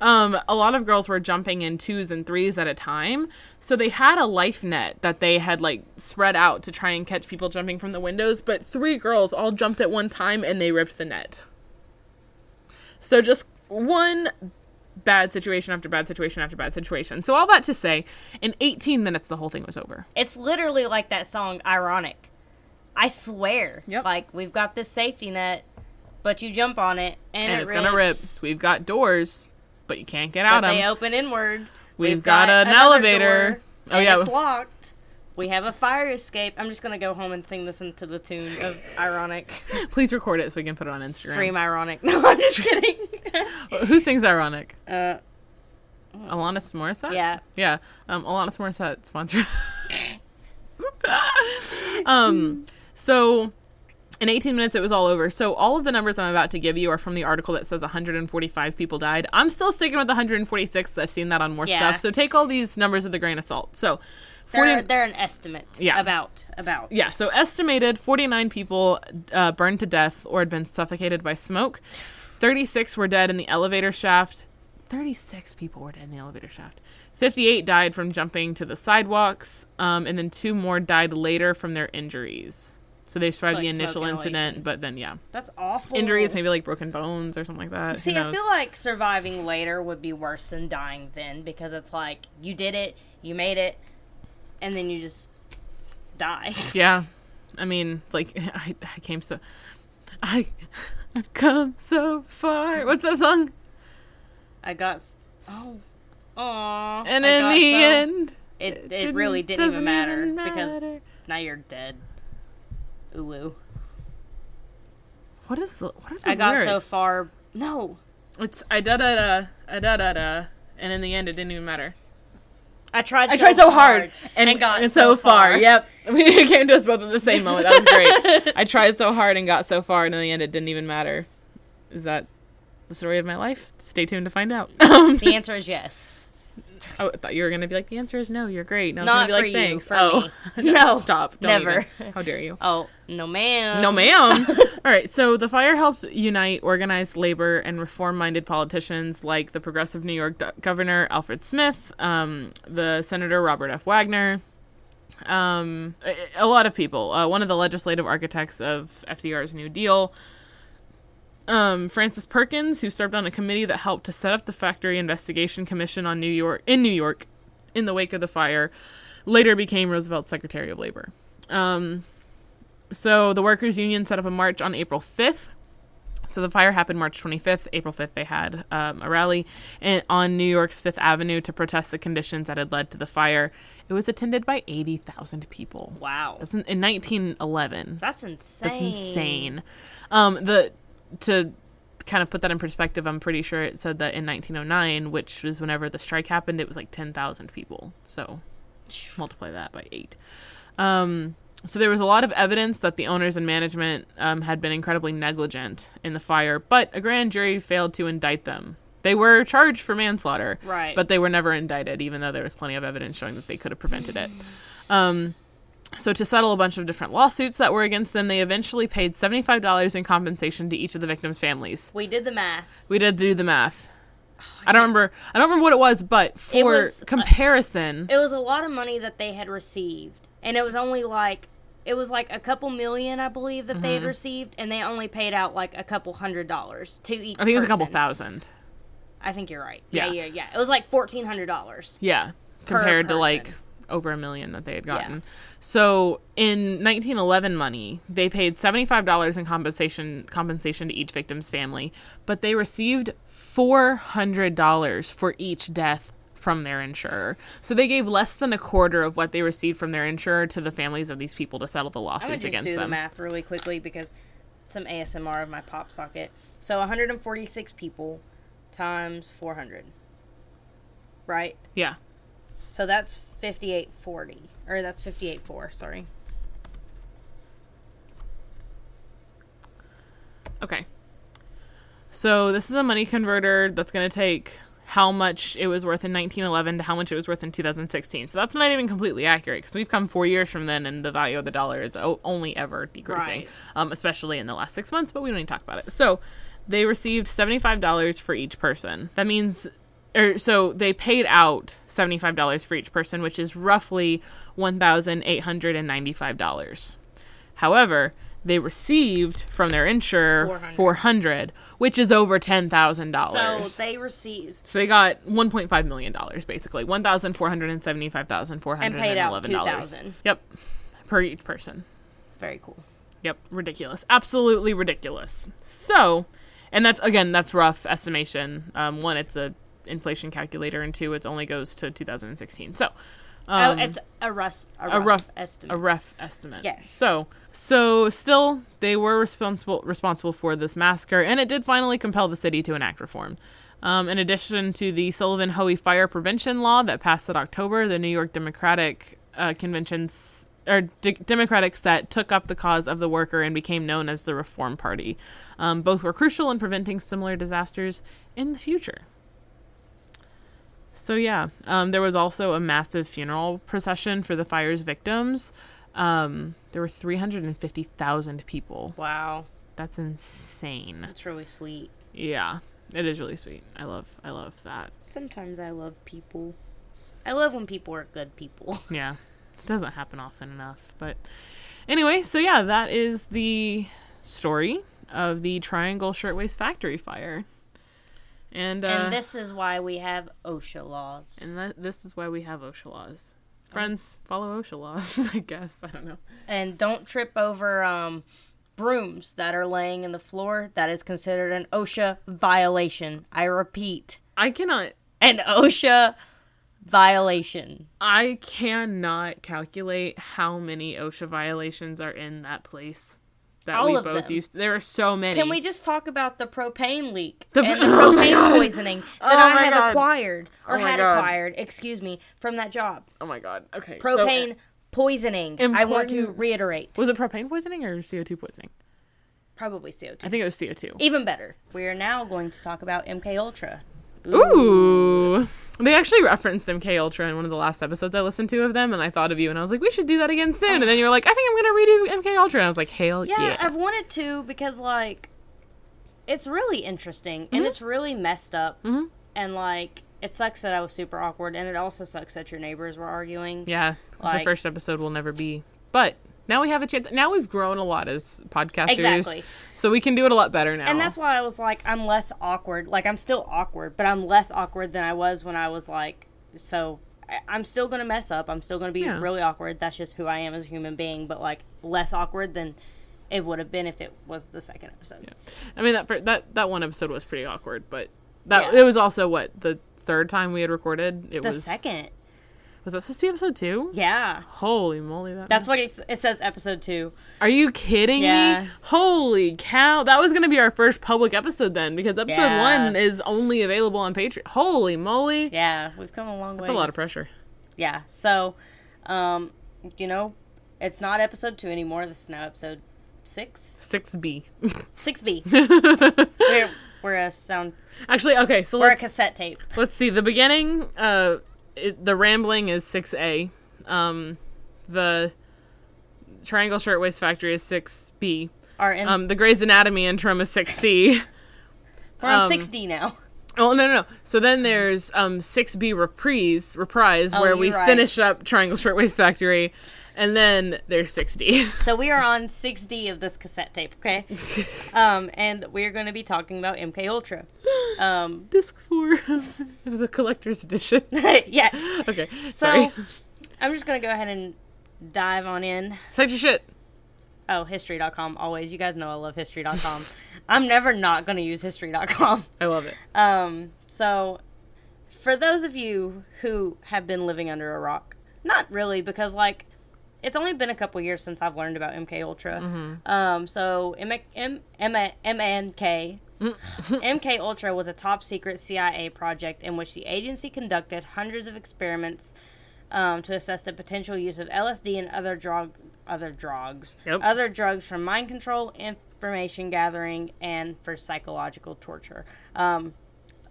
um, a lot of girls were jumping in twos and threes at a time. So, they had a life net that they had, like, spread out to try and catch people jumping from the windows. But three girls all jumped at one time, and they ripped the net. So, just one bad situation after bad situation after bad situation. So, all that to say, in eighteen minutes, the whole thing was over. It's literally like that song, Ironic. I swear. Yep. Like, we've got this safety net. But you jump on it, and, and it it's rips. gonna rip. We've got doors, but you can't get out of them. They open inward. We've, We've got, got an elevator. Door, oh and yeah, it's locked. We have a fire escape. I'm just gonna go home and sing this into the tune of Ironic. Please record it so we can put it on Instagram. Stream Ironic. No, I'm just kidding. Who sings Ironic? Uh, Alanis Morissette. Yeah, yeah. Um, Alanis Morissette sponsor. um. So. In eighteen minutes, it was all over. So all of the numbers I'm about to give you are from the article that says one hundred forty-five people died. I'm still sticking with one hundred forty-six. I've seen that on more yeah. stuff. So take all these numbers with a grain of salt. So forty they're, they're an estimate. Yeah. About. About. Yeah. So estimated forty-nine people uh, burned to death or had been suffocated by smoke. thirty-six were dead in the elevator shaft. thirty-six people were dead in the elevator shaft. fifty-eight died from jumping to the sidewalks. Um, and then two more died later from their injuries. So they survived like the initial incident, but then, yeah. That's awful. Injuries, maybe like broken bones or something like that. See, I feel like surviving later would be worse than dying then, because it's like, you did it, you made it, and then you just die. Yeah. I mean, it's like, I, I came so... I, I've come so far. What's that song? I got... Oh. Aww. And I in the so, end... It, it didn't, really didn't even matter, even matter, because now you're dead. Ulu. What is the what are those I got lyrics? So far no. It's I da da da I da da da and in the end it didn't even matter. I tried I so tried so hard, hard and, and got and so, so far. far. Yep. We came to us both at the same moment. That was great. I tried so hard and got so far, and in the end it didn't even matter. Is that the story of my life? Stay tuned to find out. The answer is yes. Oh, I thought you were going to be like, the answer is no, you're great. No, not gonna be like, for thanks. You, for oh, me. No, stop. Don't never. Even. How dare you? Oh, no ma'am. No ma'am. All right, so the fire helps unite organized labor and reform-minded politicians like the progressive New York do- governor, Alfred Smith, um, the senator, Robert F. Wagner, um, a, a lot of people. Uh, one of the legislative architects of F D R's New Deal. Um, Francis Perkins, who served on a committee that helped to set up the Factory Investigation Commission on New York in New York in the wake of the fire, later became Roosevelt's Secretary of Labor. Um, so the workers' union set up a march on April fifth. So the fire happened March twenty-fifth. April fifth, they had um, a rally and on New York's Fifth Avenue to protest the conditions that had led to the fire. It was attended by eighty thousand people. Wow. That's in, in nineteen eleven. That's insane. That's insane. Um, the... To kind of put that in perspective, I'm pretty sure it said that in nineteen oh nine, which was whenever the strike happened, it was like ten thousand people. So multiply that by eight. Um, so there was a lot of evidence that the owners and management um, had been incredibly negligent in the fire, but a grand jury failed to indict them. They were charged for manslaughter, right? But they were never indicted, even though there was plenty of evidence showing that they could have prevented it. Um So to settle a bunch of different lawsuits that were against them, they eventually paid seventy-five dollars in compensation to each of the victims' families. We did the math. We did do the math. Oh, I, I don't remember. I don't remember what it was, but for it was, comparison, uh, it was a lot of money that they had received, and it was only like it was like a couple million, I believe, that mm-hmm. they had received, and they only paid out like a couple hundred dollars to each. I think person. It was a couple thousand. I think you're right. Yeah, yeah, yeah. yeah. It was like fourteen hundred dollars. Yeah, compared to like. Over a million that they had gotten. Yeah. So in nineteen eleven money, they paid seventy-five dollars in compensation compensation to each victim's family, but they received four hundred dollars for each death from their insurer. So they gave less than a quarter of what they received from their insurer to the families of these people to settle the lawsuits against them. I'm going to just do the math really quickly because some A S M R of my pop socket. So one hundred forty-six people times four hundred. Right? Yeah. So that's fifty-eight forty, or that's fifty-eight four. Sorry. Okay. So this is a money converter that's going to take how much it was worth in nineteen eleven to how much it was worth in two thousand sixteen. So that's not even completely accurate because we've come four years from then, and the value of the dollar is o- only ever decreasing, right. um, especially in the last six months. But we don't even talk about it. So they received seventy-five dollars for each person. That means. Or, so they paid out seventy-five dollars for each person, which is roughly one thousand eight hundred ninety-five dollars. However, they received from their insurer four hundred dollars, which is over ten thousand dollars. So they received. So they got one point five million dollars, basically. one thousand four hundred seventy-five thousand four hundred eleven dollars. And paid out two thousand dollars. Yep. Per each person. Very cool. Yep. Ridiculous. Absolutely ridiculous. So, and that's, again, that's rough estimation. Um, one, it's a inflation calculator, and two, it only goes to two thousand sixteen. So um, oh, it's a rough, a, a rough, rough estimate. A rough estimate. Yes. So, so still, they were responsible responsible for this massacre, and it did finally compel the city to enact reform. Um, in addition to the Sullivan-Hoey fire prevention law that passed in October, the New York Democratic uh, Convention's or D- Democratic set took up the cause of the worker and became known as the Reform Party. Um, both were crucial in preventing similar disasters in the future. So, yeah, um, there was also a massive funeral procession for the fire's victims. Um, there were three hundred fifty thousand people. Wow. That's insane. That's really sweet. Yeah, it is really sweet. I love I love that. Sometimes I love people. I love when people are good people. Yeah, it doesn't happen often enough. But anyway, so, yeah, that is the story of the Triangle Shirtwaist Factory fire. And, uh, and this is why we have OSHA laws. And th- this is why we have OSHA laws. Friends, oh. Follow OSHA laws, I guess. I don't know. And don't trip over um, brooms that are laying in the floor. That is considered an OSHA violation. I repeat. I cannot. An OSHA violation. I cannot calculate how many OSHA violations are in that place. That All we of both them. Used to, there are so many. Can we just talk about the propane leak the, and the oh propane poisoning that oh I had God. acquired, or oh had God. acquired, excuse me, from that job? Oh my God. Okay. Propane so, poisoning. Important. I want to reiterate. Was it propane poisoning or C O two poisoning? Probably C O two. I think it was C O two. Even better. We are now going to talk about M K Ultra. Ooh. Ooh. They actually referenced M K Ultra in one of the last episodes I listened to of them, and I thought of you, and I was like, we should do that again soon. And then you were like, I think I'm going to redo M K Ultra. And I was like, hell yeah. Yeah, I've wanted to because, like, it's really interesting, mm-hmm. and it's really messed up, mm-hmm. and, like, it sucks that I was super awkward, and it also sucks that your neighbors were arguing. Yeah, because like, the first episode will never be, but Now we have a chance. Now we've grown a lot as podcasters. Exactly. So we can do it a lot better now. And that's why I was like, I'm less awkward. Like, I'm still awkward, but I'm less awkward than I was when I was like, so I- I'm still going to mess up. I'm still going to be yeah. really awkward. That's just who I am as a human being, but like less awkward than it would have been if it was the second episode. Yeah. I mean, that, that, that one episode was pretty awkward, but that yeah. it was also what, the third time we had recorded? It the was second. Was that supposed to be episode two? Yeah. Holy moly. That That's what it's, it says episode two. Are you kidding yeah. me? Holy cow. That was going to be our first public episode then, because episode yeah. one is only available on Patreon. Holy moly. Yeah. We've come a long way. That's ways. a lot of pressure. Yeah. So, um, you know, it's not episode two anymore. This is now episode six. six B six B We're, we're a sound. Actually, okay. So we're let's, a cassette tape. Let's see. The beginning, uh, It, the rambling is six A. Um, the Triangle Shirtwaist Factory is six B. R M. Um, the Grey's Anatomy interim is six C. We're um, on six D now. Oh, no, no, no. So then there's um, six B reprise, reprise oh, where we right. finish up Triangle Shirtwaist Factory, and then there's six D. So we are on six D of this cassette tape, okay? um, and we're going to be talking about M K Ultra. Um, Disc four of the collector's edition. Yes. Okay, sorry. So I'm just going to go ahead and dive on in. Take your shit. Oh, history dot com always. You guys know I love history dot com. I'm never not going to use history dot com. I love it. Um, so, for those of you who have been living under a rock, not really, because, like, it's only been a couple years since I've learned about M K Ultra. Mm-hmm. Um, so, M K M K Ultra was a top-secret C I A project in which the agency conducted hundreds of experiments um, to assess the potential use of L S D and other drug, other drugs, yep. other drugs for mind control, and information gathering, and for psychological torture. Um,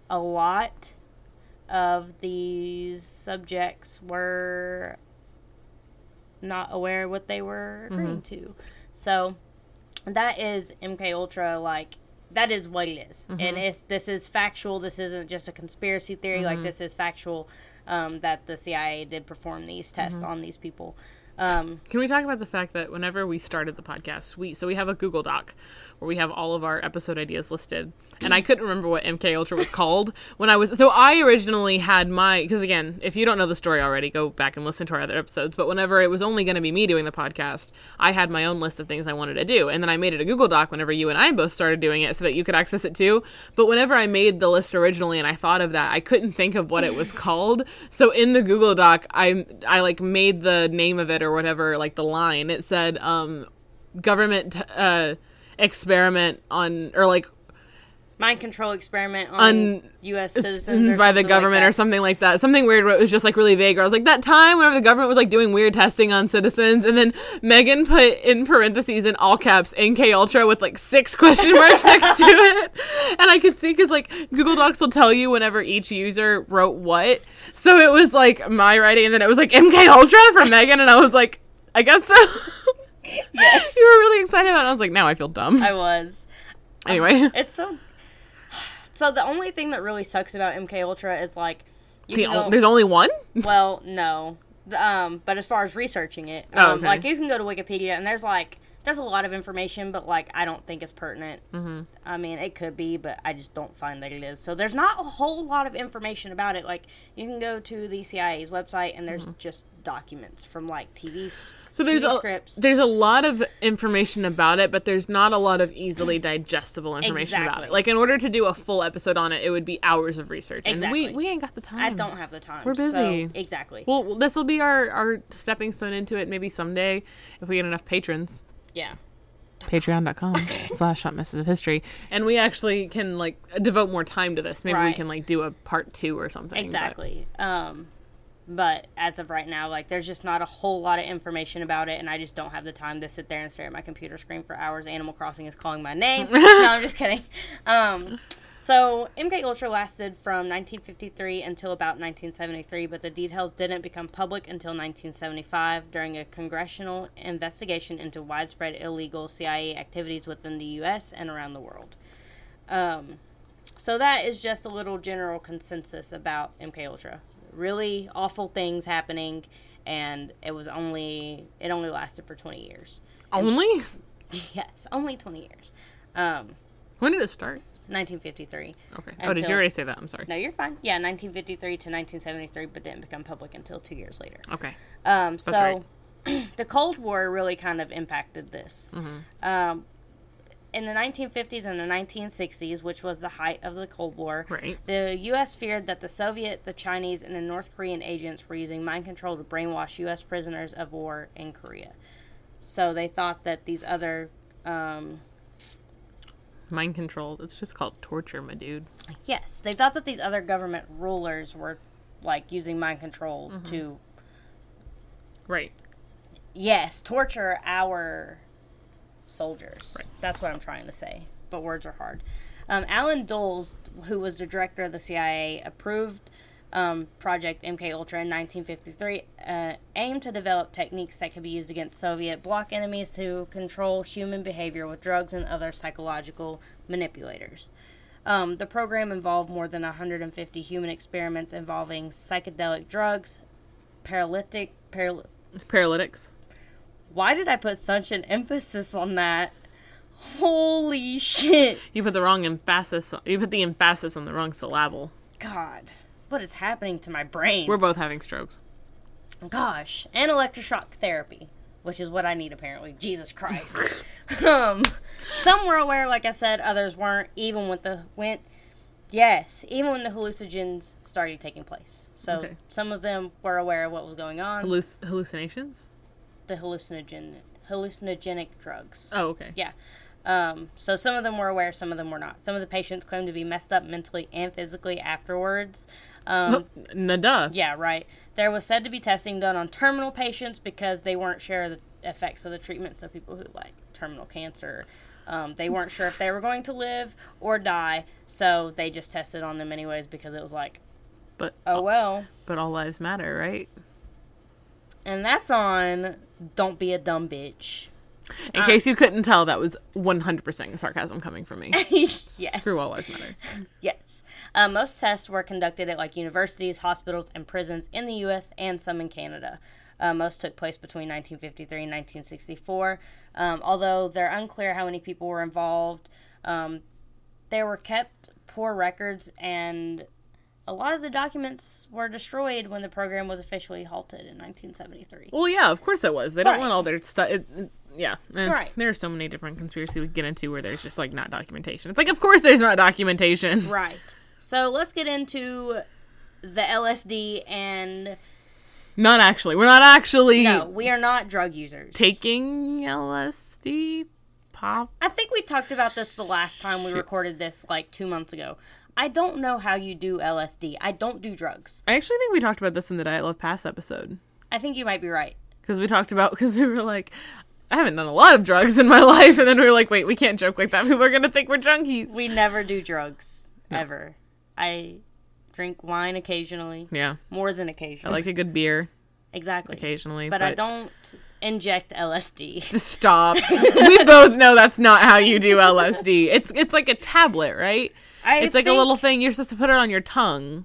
a lot of these subjects were not aware of what they were agreeing mm-hmm. to. So that is M K Ultra, like, that is what it is. Mm-hmm. And it's, this is factual. This isn't just a conspiracy theory. Mm-hmm. Like, this is factual um, that the C I A did perform these tests mm-hmm. on these people. Um, Can we talk about the fact that whenever we started the podcast, we so we have a Google Doc where we have all of our episode ideas listed, and I couldn't remember what M K Ultra was called when I was, so I originally had my, because again, if you don't know the story already, go back and listen to our other episodes, but whenever it was only going to be me doing the podcast, I had my own list of things I wanted to do, and then I made it a Google Doc whenever you and I both started doing it so that you could access it too, but whenever I made the list originally and I thought of that, I couldn't think of what it was called, so in the Google Doc, I, I like made the name of it or or whatever, like the line, it said um government uh experiment on, or like mind control experiment on, on U S citizens by the government, like, or something like that, something weird where it was just like really vague, or I was like, that time whenever the government was like doing weird testing on citizens, and then Megan put in parentheses in all caps M K Ultra with like six question marks next to it, and I could see, because like Google Docs will tell you whenever each user wrote what, so it was like my writing, and then it was like M K Ultra from Megan, and I was like, I guess so. Yes. You were really excited about it, and I was like, now I feel dumb. I was. Anyway. Um, it's so So the only thing that really sucks about M K Ultra is, like, you the can go, o- there's only one? Well, no. Um, but as far as researching it, um, oh, okay. like, you can go to Wikipedia, and there's, like, there's a lot of information, but, like, I don't think it's pertinent. Mm-hmm. I mean, it could be, but I just don't find that it is. So there's not a whole lot of information about it. Like, you can go to the C I A's website, and there's mm-hmm. just documents from, like, T V So there's a, scripts. There's a lot of information about it, but there's not a lot of easily digestible information exactly. about it. Like, in order to do a full episode on it, it would be hours of research. And exactly. we, we ain't got the time. I don't have the time. We're busy. So, exactly. Well, this will be our, our stepping stone into it maybe someday if we get enough patrons. Yeah. Patreon dot com slash Hot Messes of History. And we actually can, like, devote more time to this. Maybe right. we can, like, do a part two or something. Exactly. But. Um... But as of right now, like, there's just not a whole lot of information about it, and I just don't have the time to sit there and stare at my computer screen for hours. Animal Crossing is calling my name. No, I'm just kidding. Um, so, M K Ultra lasted from nineteen fifty-three until about nineteen seventy-three, but the details didn't become public until nineteen seventy-five during a congressional investigation into widespread illegal C I A activities within the U S and around the world. Um, so that is just a little general consensus about M K Ultra. Really awful things happening, and it was only it only lasted for twenty years. Only? And, yes, only twenty years. Um, when did it start? nineteen fifty-three. Okay. Until, oh, did you already say that? I'm sorry. No, you're fine. Yeah, nineteen fifty-three to nineteen seventy-three, but didn't become public until two years later. Okay. Um, so right. The Cold War really kind of impacted this. Mm-hmm. Um, in the nineteen fifties and the nineteen sixties, which was the height of the Cold War, right. The U S feared that the Soviet, the Chinese, and the North Korean agents were using mind control to brainwash U S prisoners of war in Korea. So they thought that these other... Um, mind control, it's just called torture, my dude. Yes, they thought that these other government rulers were, like, using mind control mm-hmm. to... Right. Yes, torture our... soldiers. Right. That's what I'm trying to say, but words are hard. Um, Alan Dulles, who was the director of the C I A, approved um, Project M K Ultra in nineteen fifty-three, uh, aimed to develop techniques that could be used against Soviet bloc enemies to control human behavior with drugs and other psychological manipulators. Um, the program involved more than one hundred fifty human experiments involving psychedelic drugs, paralytic... Paral- Paralytics. Why did I put such an emphasis on that? Holy shit. You put the wrong emphasis. On, you put the emphasis on the wrong syllable. God, what is happening to my brain? We're both having strokes. Gosh, and electroshock therapy, which is what I need apparently. Jesus Christ. um, some were aware, like I said, others weren't. Even when the went, yes, even when the hallucinogens started taking place. So okay. Some of them were aware of what was going on. Halluc- hallucinations. The hallucinogen hallucinogenic drugs. Oh, okay. Yeah. Um, so some of them were aware, some of them were not. Some of the patients claimed to be messed up mentally and physically afterwards. Um, Nada. Yeah, right. There was said to be testing done on terminal patients because they weren't sure of the effects of the treatment. So people who, like, terminal cancer, um, they weren't sure if they were going to live or die. So they just tested on them anyways because it was like, but oh, well. But all lives matter, right? And that's on... Don't be a dumb bitch. In um, case you couldn't tell, that was one hundred percent sarcasm coming from me. Yes. Screw all lives matter. Yes. Uh, most tests were conducted at, like, universities, hospitals, and prisons in the U S and some in Canada. Uh, most took place between nineteen fifty-three and nineteen sixty-four. Um, although they're unclear how many people were involved, um, they were kept poor records, and a lot of the documents were destroyed when the program was officially halted in nineteen seventy-three. Well, yeah, of course it was. They right. don't want all their stuff. Yeah. And right. There are so many different conspiracies we get into where there's just, like, not documentation. It's like, of course there's not documentation. Right. So let's get into the L S D and... Not actually. We're not actually... No, we are not drug users. Taking L S D pop? I think we talked about this the last time we Shit. recorded this, like, two months ago. I don't know how you do L S D. I don't do drugs. I actually think we talked about this in the Diet Love Pass episode. I think you might be right. Because we talked about, because we were like, I haven't done a lot of drugs in my life. And then we were like, wait, we can't joke like that. People are going to think we're junkies. We never do drugs, no. ever. I drink wine occasionally. Yeah. More than occasionally. I like a good beer. Exactly. Occasionally. But, but I don't inject L S D. Stop. We both know that's not how you do L S D. It's it's like a tablet, right? I it's like a little thing. You're supposed to put it on your tongue.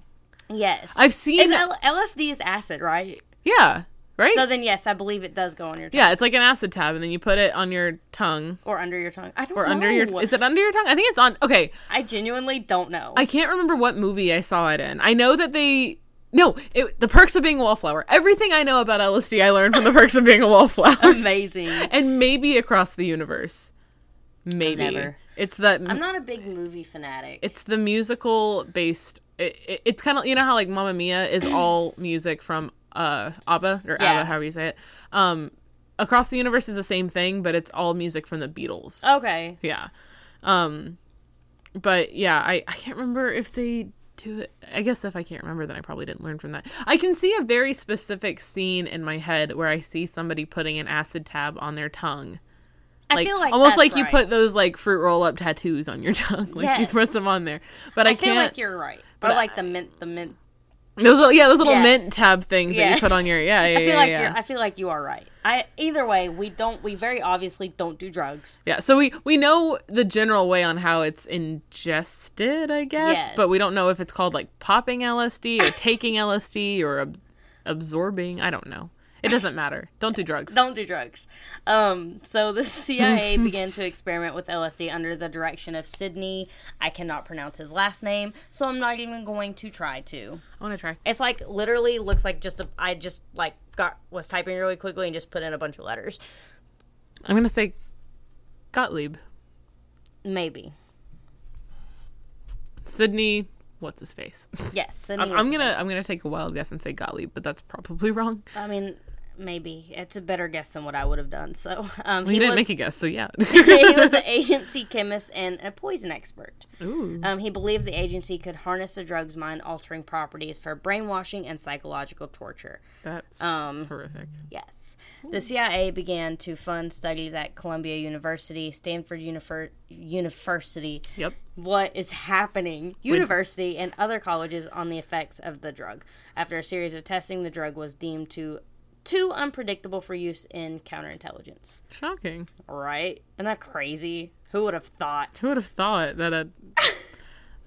Yes. I've seen... L- LSD is acid, right? Yeah. Right? So then, yes, I believe it does go on your tongue. Yeah, it's like an acid tab, and then you put it on your tongue. Or under your tongue. I don't or know. Under your t- is it under your tongue? I think it's on... Okay. I genuinely don't know. I can't remember what movie I saw it in. I know that they... No, it, The Perks of Being a Wallflower. Everything I know about L S D, I learned from The Perks of Being a Wallflower. Amazing. And maybe Across the Universe. Maybe. Never. It's that I'm not a big movie fanatic. It's the musical based. It, it, it's kind of, you know how, like, Mamma Mia is all music from uh, ABBA or yeah. ABBA, however you say it. Um, Across the Universe is the same thing, but it's all music from the Beatles. Okay. Yeah. Um, but yeah, I, I can't remember if they. To, I guess if I can't remember, then I probably didn't learn from that. I can see a very specific scene in my head where I see somebody putting an acid tab on their tongue. Like, I feel like almost like you right. put those, like, fruit roll-up tattoos on your tongue. Like, yes. You put them on there. But I, I feel like you're right. But or, like, I, the mint, the mint. Those, yeah, those little yeah. mint tab things yes. that you put on your, yeah, yeah, I feel yeah, like yeah. You're, I feel like you are right. I either way, we don't, we very obviously don't do drugs. Yeah, so we, we know the general way on how it's ingested, I guess, yes. but we don't know if it's called, like, popping L S D or taking L S D or ab- absorbing. I don't know. It doesn't matter. Don't do drugs. Don't do drugs. Um, so the C I A began to experiment with L S D under the direction of Sydney. I cannot pronounce his last name, so I'm not even going to try to. I want to try. It's like, literally looks like just a, I just like got, was typing really quickly and just put in a bunch of letters. I'm going to say Gottlieb. Maybe. Sydney... what's his face? Yes, I'm, I'm gonna face. I'm gonna take a wild guess and say Gottlieb, but that's probably wrong. I mean, maybe it's a better guess than what I would have done. So um, well, he, he didn't was, make a guess, so yeah. He was an agency chemist and a poison expert. Ooh. Um, he believed the agency could harness the drug's mind-altering properties for brainwashing and psychological torture. That's um, horrific. Yes. Ooh. The C I A began to fund studies at Columbia University, Stanford Unifer- University. Yep. What is happening? University and other colleges on the effects of the drug. After a series of testing, the drug was deemed to too unpredictable for use in counterintelligence. Shocking. Right? Isn't that crazy? Who would have thought? Who would have thought that a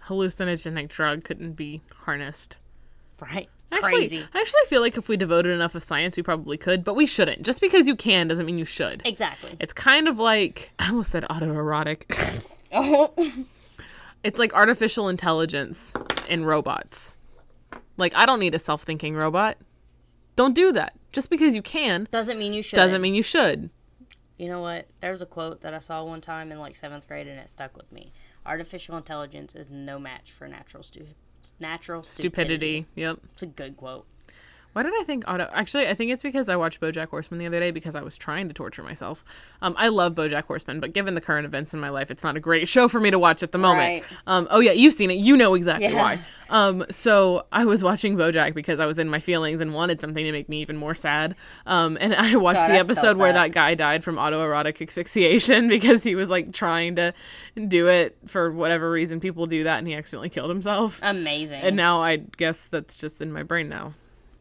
hallucinogenic drug couldn't be harnessed? Right. Actually, crazy. Actually, I feel like if we devoted enough of science, we probably could, but we shouldn't. Just because you can doesn't mean you should. Exactly. It's kind of like... I almost said autoerotic. Oh. It's like artificial intelligence in robots. Like, I don't need a self-thinking robot. Don't do that. Just because you can doesn't mean you should. Doesn't mean you should. You know what? There was a quote that I saw one time in like seventh grade, and it stuck with me. Artificial intelligence is no match for natural stu- natural stupidity. stupidity. Yep, it's a good quote. Why did I think auto? Actually, I think it's because I watched BoJack Horseman the other day because I was trying to torture myself. Um, I love BoJack Horseman, but given the current events in my life, it's not a great show for me to watch at the moment. Right. Um, oh yeah, you've seen it. You know exactly yeah. why. Um, so I was watching BoJack because I was in my feelings and wanted something to make me even more sad. Um, and I watched God, the episode where that. that guy died from autoerotic asphyxiation because he was like trying to do it for whatever reason. People do that, and he accidentally killed himself. Amazing. And now I guess that's just in my brain now.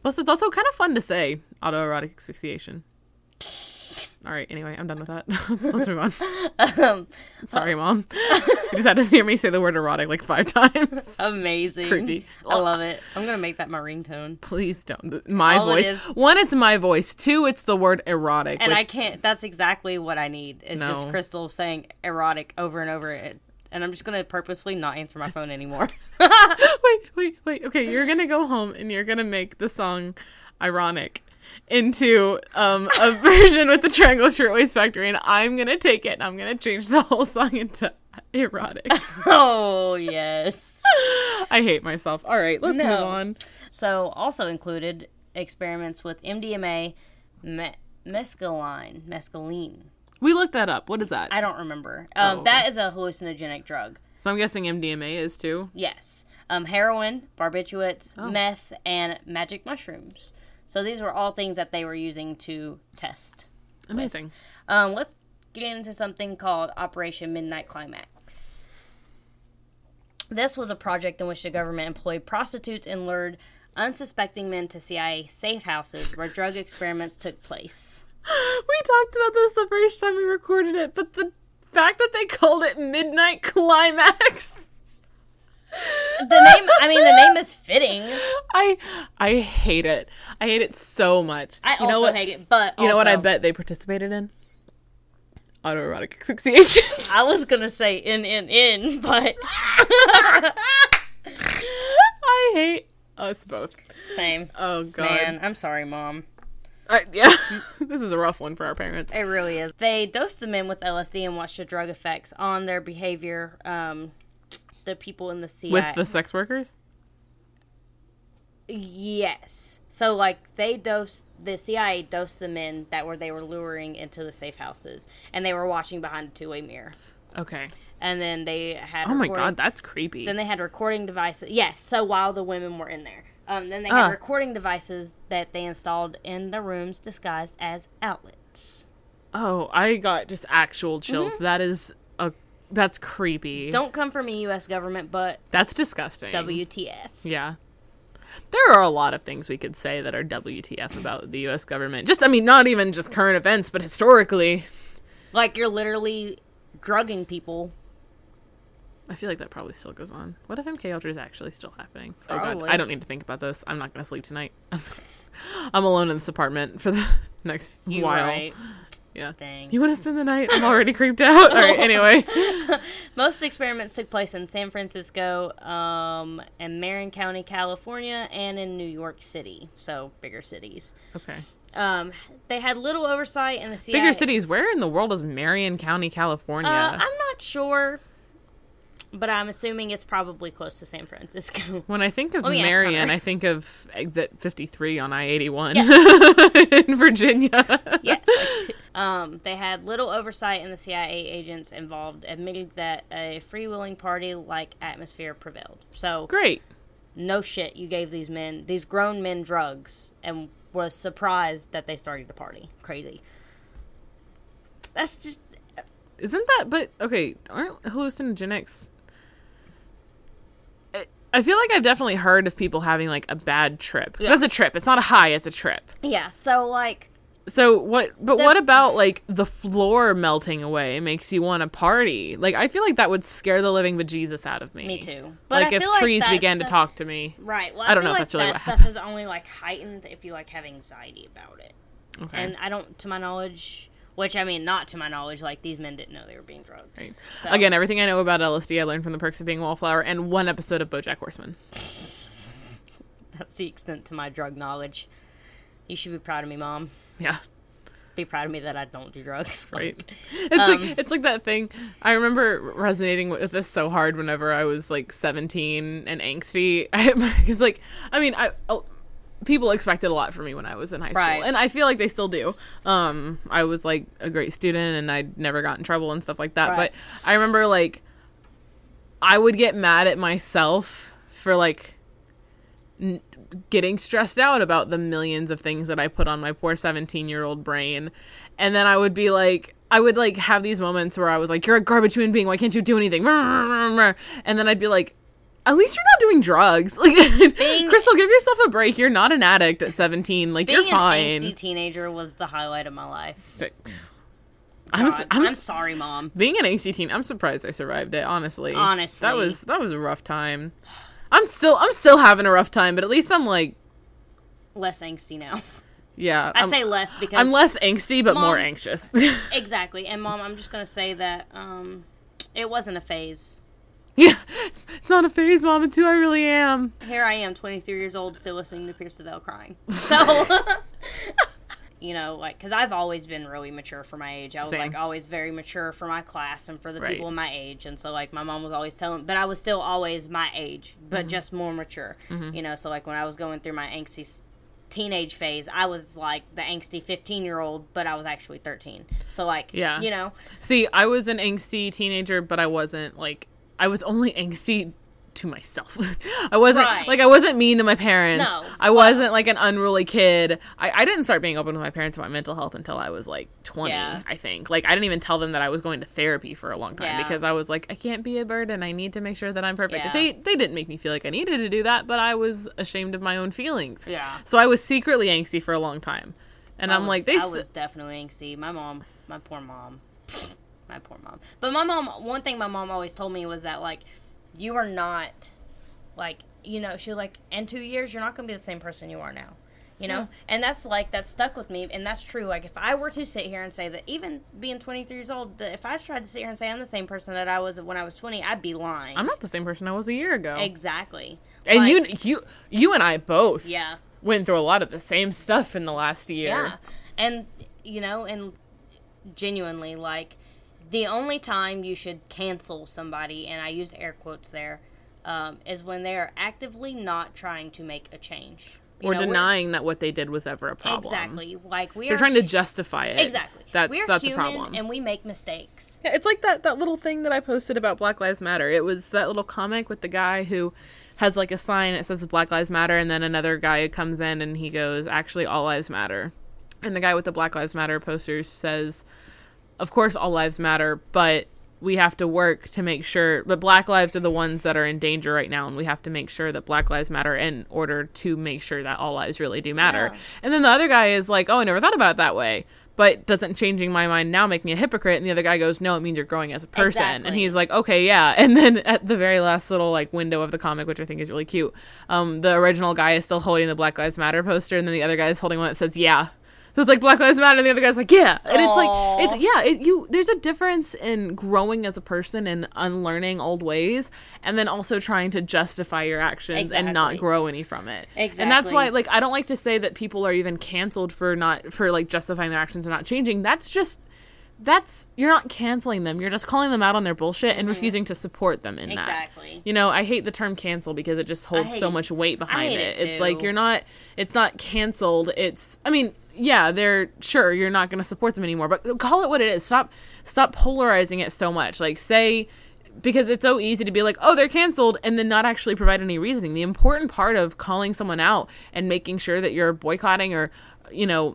Plus, it's also kind of fun to say autoerotic asphyxiation. All right, anyway, I'm done with that. Let's move on. Um, Sorry, Mom. You just had to hear me say the word erotic like five times. Amazing. Creepy. I love it. I'm going to make that my ringtone. Please don't. My All voice. It is... One, it's my voice. Two, it's the word erotic. And with... I can't. That's exactly what I need. It's no. just Crystal saying erotic over and over it. And I'm just going to purposely not answer my phone anymore. wait, wait, wait. Okay, you're going to go home and you're going to make the song Ironic into um, a version with the Triangle Shirtwaist Factory. And I'm going to take it and I'm going to change the whole song into erotic. Oh, yes. I hate myself. All right, let's no. move on. So also included experiments with M D M A, me- mescaline, mescaline. We looked that up. What is that? I don't remember. Um, oh, okay. That is a hallucinogenic drug. So I'm guessing M D M A is too? Yes. Um, heroin, barbiturates, oh. meth, and magic mushrooms. So these were all things that they were using to test. Amazing. Um, let's get into something called Operation Midnight Climax. This was a project in which the government employed prostitutes and lured unsuspecting men to C I A safe houses where drug experiments took place. We talked about this the first time we recorded it, but the fact that they called it Midnight Climax. The name, I mean, the name is fitting. I I hate it. I hate it so much. I you also know what, hate it, but You also, know what I bet they participated in? Autoerotic asphyxiation. I was going to say in, in, in, but... I hate us both. Same. Oh, God. Man, I'm sorry, Mom. I, yeah, this is a rough one for our parents. It really is. They dosed the men with L S D and watched the drug effects on their behavior, um, the people in the C I A. With the sex workers? Yes. So, like, they dosed, the C I A dosed the men that were they were luring into the safe houses, and they were watching behind a two-way mirror. Okay. And then they had... Oh, my God, that's creepy. Then they had recording devices. Yes, so while the women were in there. Um, then they had uh. recording devices that they installed in the rooms disguised as outlets. Oh, I got just actual chills. Mm-hmm. That is a that's creepy. Don't come from a U S government, but that's disgusting. W T F? Yeah, there are a lot of things we could say that are W T F about the U S government. Just, I mean, not even just current events, but historically, like you're literally drugging people I feel like that probably still goes on. What if M K Ultra is actually still happening? Oh, probably. God. I don't need to think about this. I'm not going to sleep tonight. I'm alone in this apartment for the next you while. Right. Yeah. Dang. You want to spend the night? I'm already creeped out. All right, anyway. Most experiments took place in San Francisco um, and Marin County, California, and in New York City. So, bigger cities. Okay. Um, they had little oversight in the C I A. Bigger cities? Where in the world is Marin County, California? Uh, I'm not sure. But I'm assuming it's probably close to San Francisco. When I think of Marion, I think of exit fifty-three on I eighty-one yes. in Virginia. Yes. Um, they had little oversight, and the C I A agents involved admitted that a freewheeling party-like atmosphere prevailed. So great. No shit, you gave these men, these grown men, drugs, and was surprised that they started to party. Crazy. That's just... Isn't that... But, okay, aren't hallucinogenics... I feel like I've definitely heard of people having, like, a bad trip. Yeah. That's a trip. It's not a high, it's a trip. Yeah, so, like... So, what... But the, what about, like, the floor melting away makes you want to party? Like, I feel like that would scare the living bejesus out of me. Me too. But like, I if feel trees like began stuff, to talk to me... Right. Well, I, I don't know like if that's really that what happens. That stuff is only, like, heightened if you, like, have anxiety about it. Okay. And I don't, to my knowledge... Which, I mean, not to my knowledge, like, these men didn't know they were being drugged. Right. So. Again, everything I know about L S D I learned from The Perks of Being a Wallflower and one episode of BoJack Horseman. That's the extent to my drug knowledge. You should be proud of me, Mom. Yeah. Be proud of me that I don't do drugs. Right. Like, it's, um, like, it's like that thing. I remember resonating with this so hard whenever I was, like, seventeen and angsty. Because, like, I mean, I... I'll, people expected a lot from me when I was in high school. Right. And I feel like they still do. Um, I was, like, a great student, and I never got in trouble and stuff like that. Right. But I remember, like, I would get mad at myself for, like, n- getting stressed out about the millions of things that I put on my poor seventeen-year-old brain. And then I would be, like... I would, like, have these moments where I was, like, you're a garbage human being. Why can't you do anything? And then I'd be, like... At least you're not doing drugs. Like, being, Crystal, give yourself a break. You're not an addict at seventeen. Like, you're fine. Being an angsty teenager was the highlight of my life. I'm, God, I'm, I'm sorry, Mom. Being an angsty teen, I'm surprised I survived it. Honestly, honestly, that was that was a rough time. I'm still I'm still having a rough time, but at least I'm like less angsty now. Yeah, I I'm, say less because I'm less angsty, but Mom, more anxious. Exactly, and Mom, I'm just gonna say that um, it wasn't a phase. Yeah, it's not a phase, Mom, and two, I really am. Here I am, twenty-three years old, still listening to Pierce the Veil crying. So, you know, like, because I've always been really mature for my age. I was, Same. like, always very mature for my class and for the right. people my age. And so, like, my mom was always telling, but I was still always my age, but mm-hmm. just more mature. Mm-hmm. You know, so, like, when I was going through my angsty teenage phase, I was, like, the angsty fifteen-year-old, but I was actually thirteen. So, like, yeah. you know. See, I was an angsty teenager, but I wasn't, like... I was only angsty to myself. I wasn't, right. like, I wasn't mean to my parents. No, I wasn't, well, like, an unruly kid. I, I didn't start being open with my parents about my mental health until I was, like, twenty, yeah. I think. Like, I didn't even tell them that I was going to therapy for a long time yeah. because I was like, I can't be a burden. I need to make sure that I'm perfect. Yeah. They they didn't make me feel like I needed to do that, but I was ashamed of my own feelings. Yeah. So I was secretly angsty for a long time. And I I'm was, like, they... I was definitely angsty. My mom, my poor mom... My poor mom. But my mom, one thing my mom always told me was that, like, you are not, like, you know, she was like, in two years, you're not going to be the same person you are now, you know? Yeah. And that's, like, that stuck with me, and that's true. Like, if I were to sit here and say that, even being twenty-three years old, that if I tried to sit here and say I'm the same person that I was when I was twenty, I'd be lying. I'm not the same person I was a year ago. Exactly. And like, you, you, you and I both yeah. went through a lot of the same stuff in the last year. Yeah. And, you know, and genuinely, like... The only time you should cancel somebody, and I use air quotes there, um, is when they are actively not trying to make a change. You or know, denying that what they did was ever a problem. Exactly. Like we They're are trying to justify it. Exactly. That's we are that's human, a problem. And we make mistakes. Yeah, it's like that, that little thing that I posted about Black Lives Matter. It was that little comic with the guy who has like a sign that says Black Lives Matter, and then another guy comes in and he goes, actually, all lives matter. And the guy with the Black Lives Matter posters says... Of course, all lives matter, but we have to work to make sure... But Black lives are the ones that are in danger right now, and we have to make sure that Black lives matter in order to make sure that all lives really do matter. Yeah. And then the other guy is like, oh, I never thought about it that way. but doesn't changing my mind now make me a hypocrite? And the other guy goes, no, it means you're growing as a person. Exactly. And he's like, okay, yeah. And then at the very last little like window of the comic, which I think is really cute, um, the original guy is still holding the Black Lives Matter poster, and then the other guy is holding one that says, yeah. So it's like Black Lives Matter, and the other guy's like, yeah. And aww. It's like, it's yeah, it, you, there's a difference in growing as a person and unlearning old ways, and then also trying to justify your actions exactly. and not grow any from it. Exactly. And that's why, like, I don't like to say that people are even canceled for not, for like justifying their actions and not changing. That's just, that's, you're not canceling them. You're just calling them out on their bullshit mm-hmm. and refusing to support them in exactly. that. Exactly. You know, I hate the term cancel because it just holds hate, so much weight behind it. it. It's like, you're not, it's not canceled. It's, I mean, yeah, they're sure you're not going to support them anymore, but call it what it is. Stop, stop polarizing it so much. Like, say, because it's so easy to be like, oh, they're canceled, and then not actually provide any reasoning. The important part of calling someone out and making sure that you're boycotting or, you know,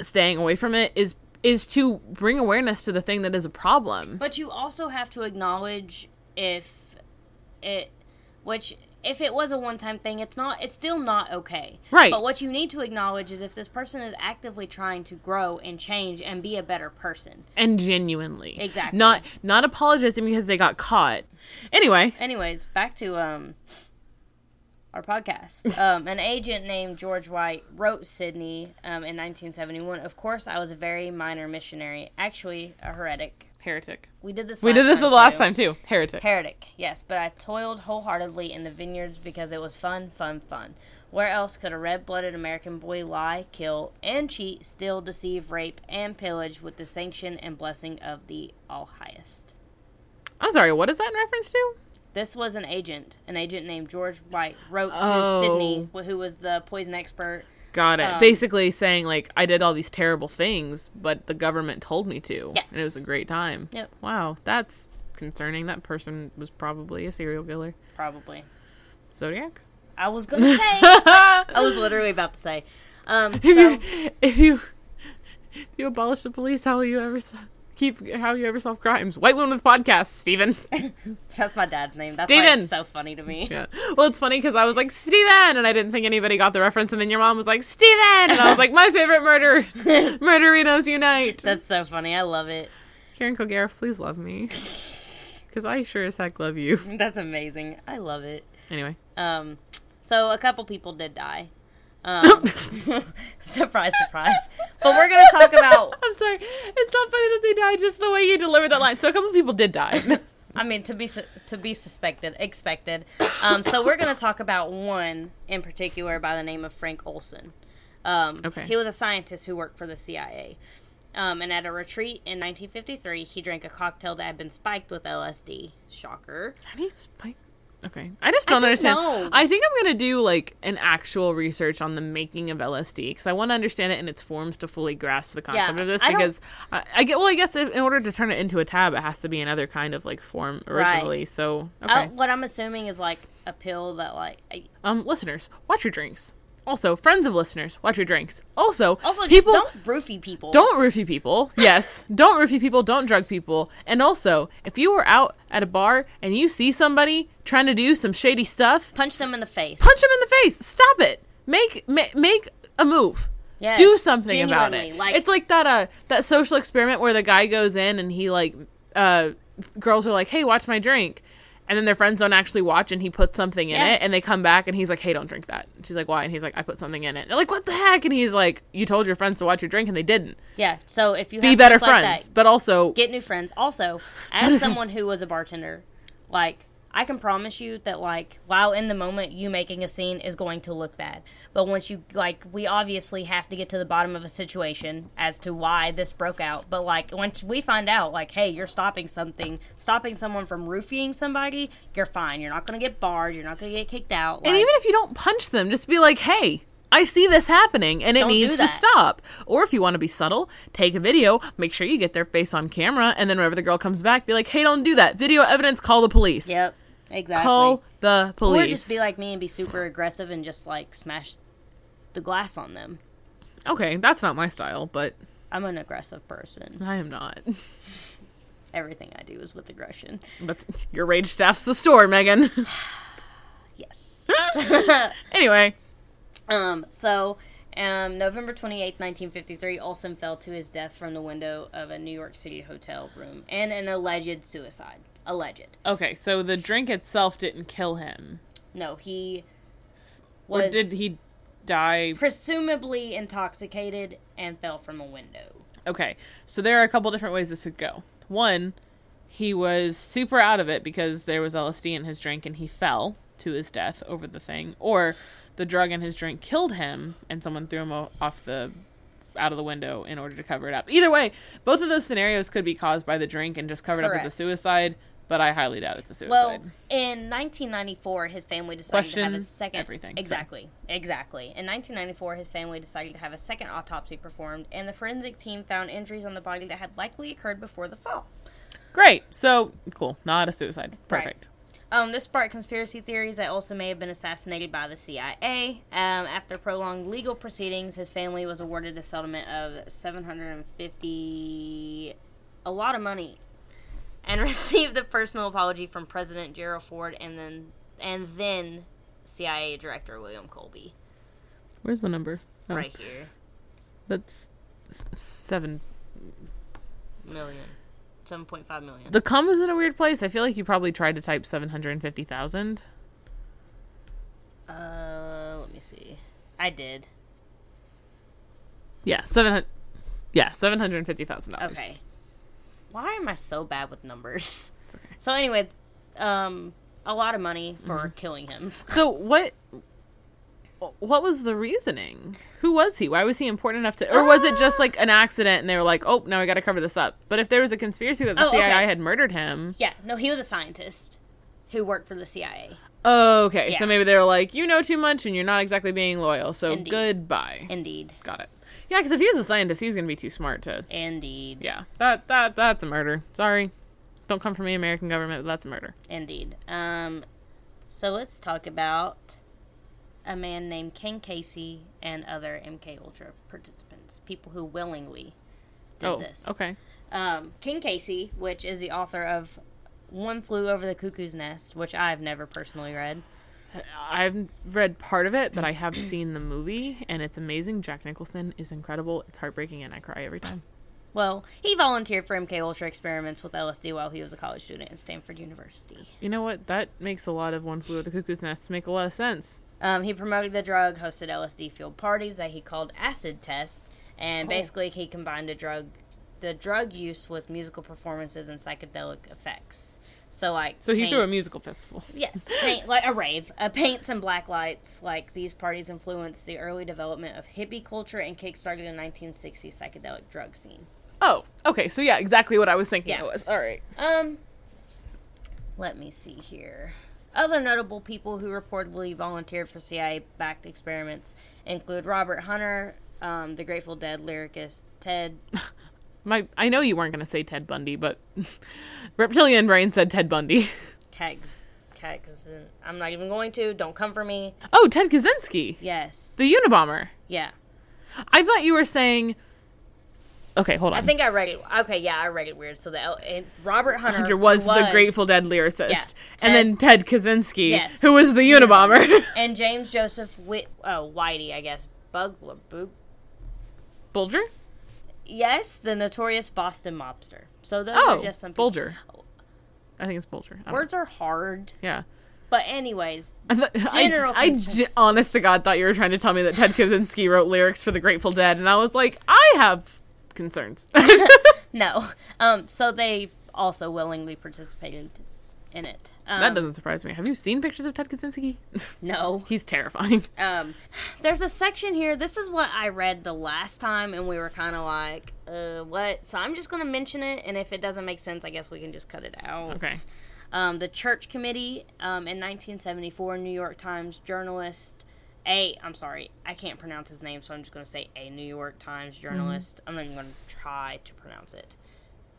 staying away from it is is to bring awareness to the thing that is a problem. But you also have to acknowledge if it, which. If it was a one-time thing, it's not. It's still not okay. Right. But what you need to acknowledge is if this person is actively trying to grow and change and be a better person. And genuinely. Exactly. Not not apologizing because they got caught. Anyway. Anyways, back to um our podcast. Um, an agent named George White wrote Sydney um, in nineteen seventy-one. Of course, I was a very minor missionary. Actually, a heretic. Heretic. We did this last time, We did this the last too. time, too. Heretic. Heretic, yes. But I toiled wholeheartedly in the vineyards because it was fun, fun, fun. Where else could a red-blooded American boy lie, kill, and cheat, steal, deceive, rape, and pillage with the sanction and blessing of the All-Highest? I'm sorry, what is that in reference to? This was an agent. An agent named George White wrote oh. to Sydney, who was the poison expert. Got it. Um, Basically saying, like, I did all these terrible things, but the government told me to. Yes. And it was a great time. Yep. Wow. That's concerning. That person was probably a serial killer. Probably. Zodiac? I was going to say. I was literally about to say. Um, so, if, you, if you if you abolish the police, how will you ever so- keep how you ever solve crimes? White Woman with Podcasts, Steven. That's my dad's name. That's Steven. Why it's so funny to me. Yeah. Well, it's funny because I was like, Steven, and I didn't think anybody got the reference, and then your mom was like, Steven, and I was like, my favorite murder. Murderinos unite. That's so funny. I love it. Karen Kilgariff, please love me. Because I sure as heck love you. That's amazing. I love it. Anyway. Um, so a couple people did die. Um, surprise, surprise. But we're going to talk about... I'm sorry. It's not funny that they died, just the way you delivered that line. So a couple people did die. I mean, to be su- to be suspected, expected. Um, so we're going to talk about one in particular by the name of Frank Olson. Um, okay. He was a scientist who worked for the C I A. Um, and at a retreat in nineteen fifty-three, he drank a cocktail that had been spiked with L S D. Shocker. How do you spike... Okay. I just don't I understand. Know. I think I'm going to do, like, an actual research on the making of L S D, because I want to understand it in its forms to fully grasp the concept yeah, of this, I because I, I get, well, I guess if, in order to turn it into a tab, it has to be another kind of, like, form originally, right. so, okay. I, what I'm assuming is, like, a pill that, like... I... Um, listeners, watch your drinks. Also, friends of listeners, watch your drinks. Also, also people, just don't roofie people. Don't roofie people. Yes. Don't roofie people. Don't drug people. And also, if you were out at a bar and you see somebody trying to do some shady stuff, punch them in the face. Punch them in the face. Stop it. Make ma- make a move. Yes, do something about it. Like, it's like that uh that social experiment where the guy goes in and he like uh girls are like, hey, watch my drink. And then their friends don't actually watch, and he puts something in yeah. it, and they come back, and he's like, hey, don't drink that. And she's like, why? And he's like, I put something in it. And they're like, what the heck? And he's like, you told your friends to watch your drink, and they didn't. Yeah, so if you have Be better friends, like that, but also... Get new friends. Also, as someone who was a bartender, like, I can promise you that, like, while in the moment, you making a scene is going to look bad. But once you, like, we obviously have to get to the bottom of a situation as to why this broke out. But, like, once we find out, like, hey, you're stopping something, stopping someone from roofing somebody, you're fine. You're not going to get barred. You're not going to get kicked out. Like, and even if you don't punch them, just be like, hey, I see this happening, and it needs to stop. Or if you want to be subtle, take a video, make sure you get their face on camera, and then whenever the girl comes back, be like, hey, don't do that. Video evidence, call the police. Yep. Exactly. Call the police. Or just be like me and be super aggressive and just, like, smash the glass on them. Okay, that's not my style, but... I'm an aggressive person. I am not. Everything I do is with aggression. That's, your rage staffs the store, Megan. Yes. Anyway. Um, so... Um, November twenty-eighth, nineteen fifty-three, Olsen fell to his death from the window of a New York City hotel room and an alleged suicide. Alleged. Okay, so the drink itself didn't kill him. No, he was... Or did he die? Presumably intoxicated and fell from a window. Okay, so there are a couple different ways this could go. One, he was super out of it because there was L S D in his drink and he fell to his death over the thing. Or... the drug in his drink killed him, and someone threw him off the out of the window in order to cover it up. Either way, both of those scenarios could be caused by the drink and just covered Correct. Up as a suicide, but I highly doubt it's a suicide. Well, in nineteen ninety-four, his family decided Question, to have a second... everything. Exactly. Sorry. Exactly. In nineteen ninety-four, his family decided to have a second autopsy performed, and the forensic team found injuries on the body that had likely occurred before the fall. Great. So, cool. Not a suicide. Perfect. Right. Um, this sparked conspiracy theories that Olsen may have been assassinated by the C I A. Um, after prolonged legal proceedings, his family was awarded a settlement of seven hundred fifty dollars, a lot of money, and received a personal apology from President Gerald Ford and then and then C I A Director William Colby. Where's the number? Oh. Right here. That's seven million. seven point five million. The comma's in a weird place. I feel like you probably tried to type seven hundred fifty thousand. Uh, let me see. I did. Yeah, seven hundred Yeah, seven hundred fifty thousand dollars. Okay. Why am I so bad with numbers? It's okay. So anyway, um a lot of money for mm-hmm. killing him. So what What was the reasoning? Who was he? Why was he important enough to... Or was it just, like, an accident and they were like, oh, now we got to cover this up. But if there was a conspiracy that the oh, C I A okay. had murdered him... Yeah. No, he was a scientist who worked for the C I A. Oh, okay. Yeah. So maybe they were like, you know too much and you're not exactly being loyal, so Indeed. Goodbye. Indeed. Got it. Yeah, because if he was a scientist, he was going to be too smart to... Indeed. Yeah. that that That's a murder. Sorry. Don't come for me, American government, but that's a murder. Indeed. Um, so let's talk about... a man named Ken Casey and other M K Ultra participants, people who willingly did oh, this. Okay. Um, Ken Casey, which is the author of One Flew Over the Cuckoo's Nest, which I've never personally read. I've read part of it, but I have seen the movie, and it's amazing. Jack Nicholson is incredible. It's heartbreaking, and I cry every time. Well, he volunteered for M K Ultra experiments with L S D while he was a college student at Stanford University. You know what? That makes a lot of One Flew Over the Cuckoo's Nest make a lot of sense. Um, he promoted the drug, hosted L S D-fueled parties that he called acid tests, and oh. basically he combined the drug the drug use with musical performances and psychedelic effects. So, like... So he paints, threw a musical festival. Yes. Paint, like a rave. Uh, paints and black lights. Like, these parties influenced the early development of hippie culture and kickstarted the nineteen sixties psychedelic drug scene. Oh, okay. So, yeah, exactly what I was thinking yeah. it was. All right. Um, let me see here. Other notable people who reportedly volunteered for C I A-backed experiments include Robert Hunter, um, the Grateful Dead lyricist, Ted... My, I know you weren't going to say Ted Bundy, but Reptilian Brain said Ted Bundy. Kegs. Kegs. I'm not even going to. Don't come for me. Oh, Ted Kaczynski. Yes. The Unabomber. Yeah. I thought you were saying... Okay, hold on. I think I read it. Okay, yeah, I read it weird. So the L- Robert Hunter, Hunter was, was the Grateful Dead lyricist, yeah, Ted, and then Ted Kaczynski, yes, who was the Unabomber, yeah, and James Joseph Whit- oh, Whitey, I guess Bugler, Bug- Bulger. Yes, the notorious Boston mobster. So those oh, are just some people. Bulger. I think it's Bulger. Words know. Are hard. Yeah. But anyways, I th- general I, I g- honest to God, thought you were trying to tell me that Ted Kaczynski wrote lyrics for the Grateful Dead, and I was like, I have. Concerns. No. Um, so they also willingly participated in it. Um, that doesn't surprise me. Have you seen pictures of Ted Kaczynski? No. He's terrifying. Um, there's a section here. This is what I read the last time, and we were kind of like, uh, what? So I'm just going to mention it, and if it doesn't make sense, I guess we can just cut it out. Okay. Um, the Church Committee um, in nineteen seventy-four, New York Times journalist... A, I'm sorry, I can't pronounce his name, so I'm just going to say a New York Times journalist. Mm-hmm. I'm not even going to try to pronounce it.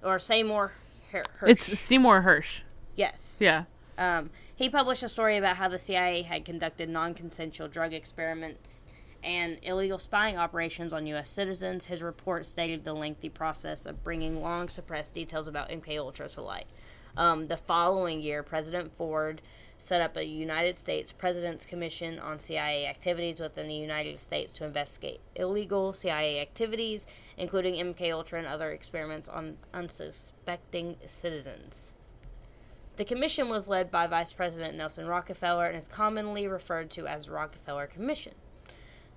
Or Seymour Her- Hersh. It's Seymour Hersh. Yes. Yeah. Um, he published a story about how the C I A had conducted non-consensual drug experiments and illegal spying operations on U S citizens. His report stated the lengthy process of bringing long-suppressed details about M K Ultra to light. Um, the following year, President Ford... set up a United States President's Commission on C I A activities within the United States to investigate illegal C I A activities, including M K Ultra and other experiments on unsuspecting citizens. The commission was led by Vice President Nelson Rockefeller and is commonly referred to as the Rockefeller Commission.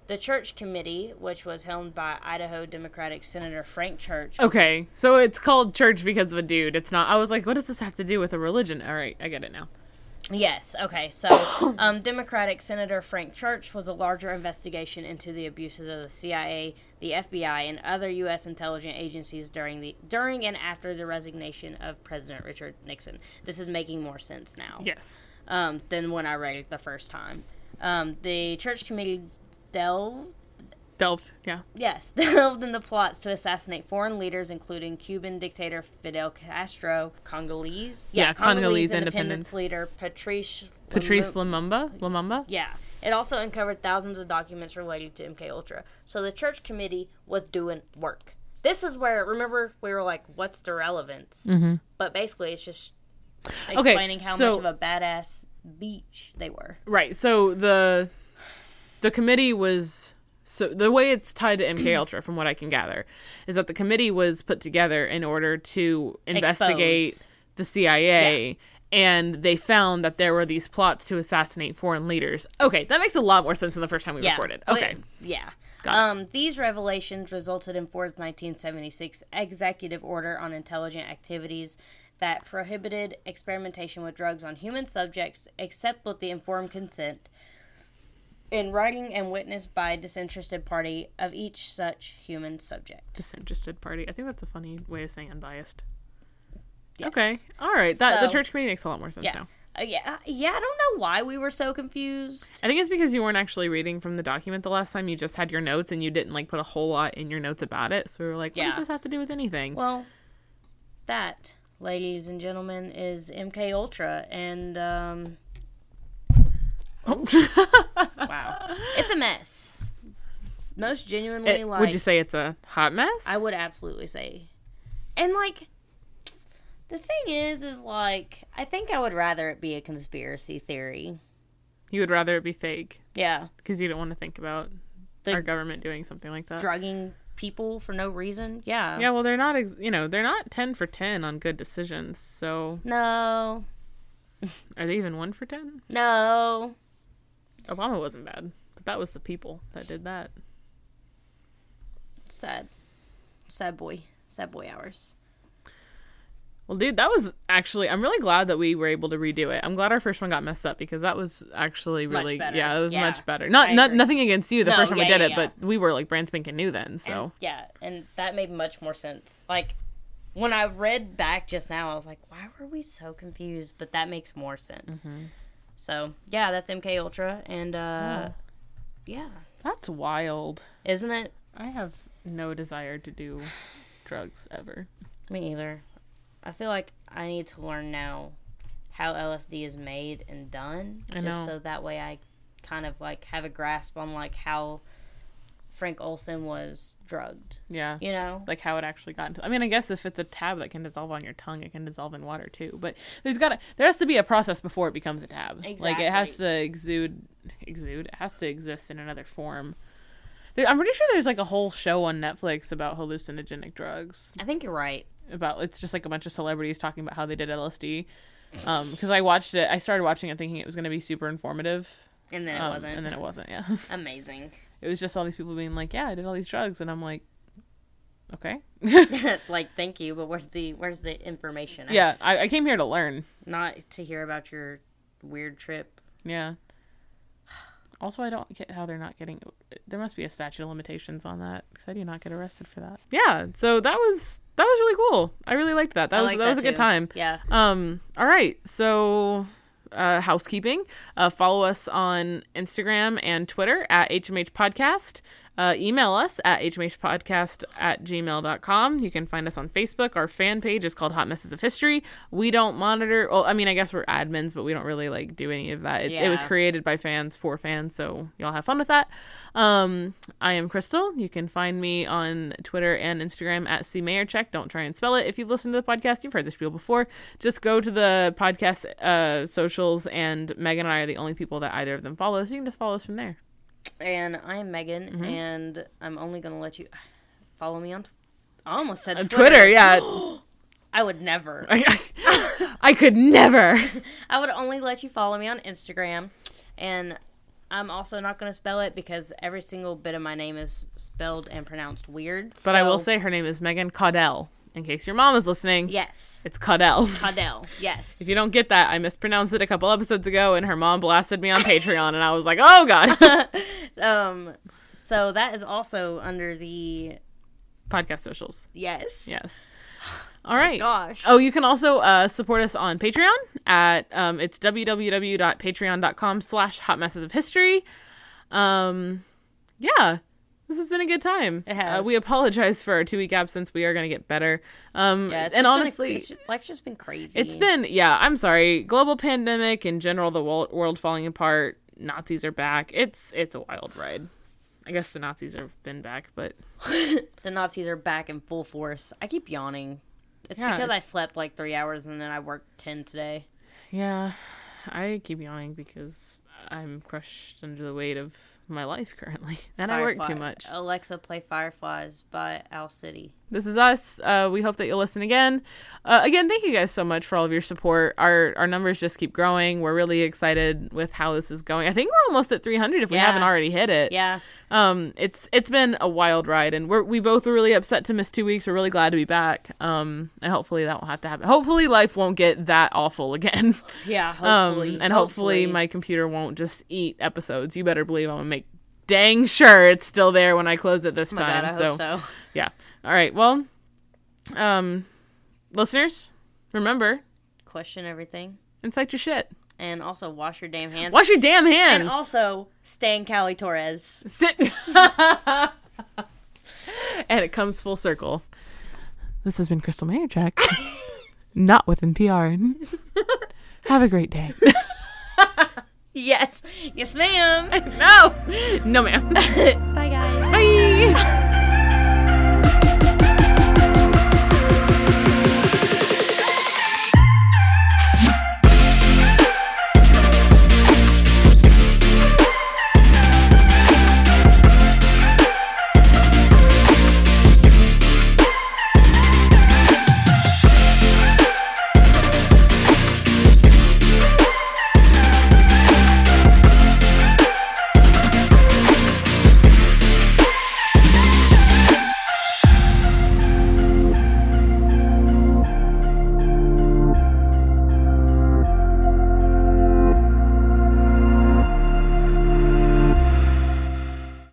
The Church Committee, which was helmed by Idaho Democratic Senator Frank Church. Okay, so it's called Church because of a dude. It's not... I was like, what does this have to do with a religion? All right, I get it now. Yes, okay. So, um, Democratic Senator Frank Church was a larger investigation into the abuses of the C I A, the F B I, and other U S intelligence agencies during the during and after the resignation of President Richard Nixon. This is making more sense now. Yes. Um, than when I read it the first time. Um, the Church Committee... Delved? Delved, yeah. Yes, delved in the plots to assassinate foreign leaders, including Cuban dictator Fidel Castro, Congolese... Yeah, yeah Congolese, Congolese independence. independence leader Patrice... Patrice Lumumba? Lumumba? Yeah. It also uncovered thousands of documents related to M K Ultra. So the Church Committee was doing work. This is where, remember, we were like, what's the relevance? Mm-hmm. But basically, it's just explaining okay, how so, much of a badass beach they were. Right, so the... The committee was, so the way it's tied to M K Ultra, from what I can gather, is that the committee was put together in order to investigate Expose. the C I A, yeah. and they found that there were these plots to assassinate foreign leaders. Okay, that makes a lot more sense than the first time we yeah. recorded. Okay. Well, yeah. Um, these revelations resulted in Ford's nineteen seventy-six executive order on intelligent activities that prohibited experimentation with drugs on human subjects except with the informed consent in writing and witnessed by disinterested party of each such human subject. Disinterested party. I think that's a funny way of saying unbiased. Yes. Okay. All right. That, so, the Church Committee makes a lot more sense yeah. now. Uh, yeah. Yeah, I don't know why we were so confused. I think it's because you weren't actually reading from the document the last time. You just had your notes and you didn't, like, put a whole lot in your notes about it. So we were like, what yeah. does this have to do with anything? Well, that, ladies and gentlemen, is M K Ultra and, um... wow. It's a mess. Most genuinely, it, like... Would you say it's a hot mess? I would absolutely say. And, like, the thing is, is, like, I think I would rather it be a conspiracy theory. You would rather it be fake? Yeah. Because you don't want to think about the our government doing something like that. Drugging people for no reason? Yeah. Yeah, well, they're not, ex- you know, they're not ten for ten on good decisions, so... No. Are they even one for ten? No. Obama wasn't bad, but that was the people that did that. Sad. Sad boy. Sad boy hours. Well, dude, that was actually... I'm really glad that we were able to redo it. I'm glad our first one got messed up because that was actually really... Yeah, it was yeah. much better. Not, not Nothing against you the no, first time yeah, we did yeah, it, yeah. but we were, like, brand spanking new then, so... And, yeah, and that made much more sense. Like, when I read back just now, I was like, why were we so confused? But that makes more sense. Mm-hmm. So, yeah, that's M K Ultra, and, uh, oh. yeah. That's wild. Isn't it? I have no desire to do drugs ever. Me either. I feel like I need to learn now how L S D is made and done, I just know. So that way I kind of, like, have a grasp on, like, how Frank Olsen was drugged. Yeah. You know? Like, how it actually got into... I mean, I guess if it's a tab that can dissolve on your tongue, it can dissolve in water, too. But there's gotta... There has to be a process before it becomes a tab. Exactly. Like, it has to exude... Exude? It has to exist in another form. There, I'm pretty sure there's, like, a whole show on Netflix about hallucinogenic drugs. I think you're right. About... It's just, like, a bunch of celebrities talking about how they did L S D. Um, because I watched it... I started watching it thinking it was going to be super informative. And then it um, wasn't. And then it wasn't, yeah. Amazing. It was just all these people being like, yeah, I did all these drugs. And I'm like, okay. Like, thank you, but where's the where's the information? Yeah, I, I came here to learn. Not to hear about your weird trip. Yeah. Also, I don't get how they're not getting... There must be a statute of limitations on that, because I do not get arrested for that. Yeah, so that was that was really cool. I really liked that. That I was like that, that was a too. good time. Yeah. Um. All right, so... Uh, housekeeping. Uh, follow us on Instagram and Twitter at H M H Podcast. Uh, email us at h m h podcast at gmail dot com. You can find us on Facebook. Our fan page is called Hot Messes of History. We don't monitor. Well, I mean, I guess we're admins, but we don't really like do any of that. It, yeah. it was created by fans for fans, so y'all have fun with that. Um, I am Crystal. You can find me on Twitter and Instagram at c mayer check. Don't try and spell it. If you've listened to the podcast, you've heard this spiel before. Just go to the podcast uh, socials, and Megan and I are the only people that either of them follow, so you can just follow us from there. And I'm Megan, mm-hmm. and I'm only going to let you follow me on t- I almost said Twitter. Twitter, yeah. I would never. I, I, I could never. I would only let you follow me on Instagram, and I'm also not going to spell it because every single bit of my name is spelled and pronounced weird. But so. I will say her name is Megan Caudell, in case your mom is listening. Yes. It's Caudell. Caudell, yes. If you don't get that, I mispronounced it a couple episodes ago, and her mom blasted me on Patreon, and I was like, oh, God. Um, so that is also under the podcast socials. Yes. Yes. All right. Oh my gosh. Oh, you can also uh, support us on Patreon at um, it's w w w dot patreon dot com slash hot messes of history. Um, yeah. This has been a good time. It has. Uh, we apologize for our two-week absence. We are going to get better. Um, yeah, it's and honestly, a, it's just, life's just been crazy. It's been, yeah, I'm sorry. Global pandemic in general, the world, world falling apart. Nazis are back. It's it's a wild ride. I guess the Nazis have been back, but... The Nazis are back in full force. I keep yawning. It's yeah, because it's... I slept like three hours and then I worked ten today. Yeah, I keep yawning because I'm crushed under the weight of my life currently. And Firefly. I work too much. Alexa, play Fireflies by Owl City. This is us. Uh, we hope that you'll listen again. Uh, again, thank you guys so much for all of your support. Our our numbers just keep growing. We're really excited with how this is going. I think we're almost at three hundred if we yeah. haven't already hit it. Yeah. Um, it's it's been a wild ride, and we're, we both were really upset to miss two weeks. We're really glad to be back, um, and hopefully that won't have to happen. Hopefully life won't get that awful again. Yeah, hopefully. Um, and hopefully. hopefully my computer won't just eat episodes. You better believe I'm going to make dang sure it's still there when I close it this oh time. God, I so, hope so yeah. All right. Well, um, listeners, remember, question everything, incite your shit, and also wash your damn hands. Wash your damn hands, and also stan Cali Torres. Sit, and it comes full circle. This has been Crystal Mayercheck, not with N P R. Have a great day. Yes. Yes, ma'am. No. No, ma'am. Bye, guys.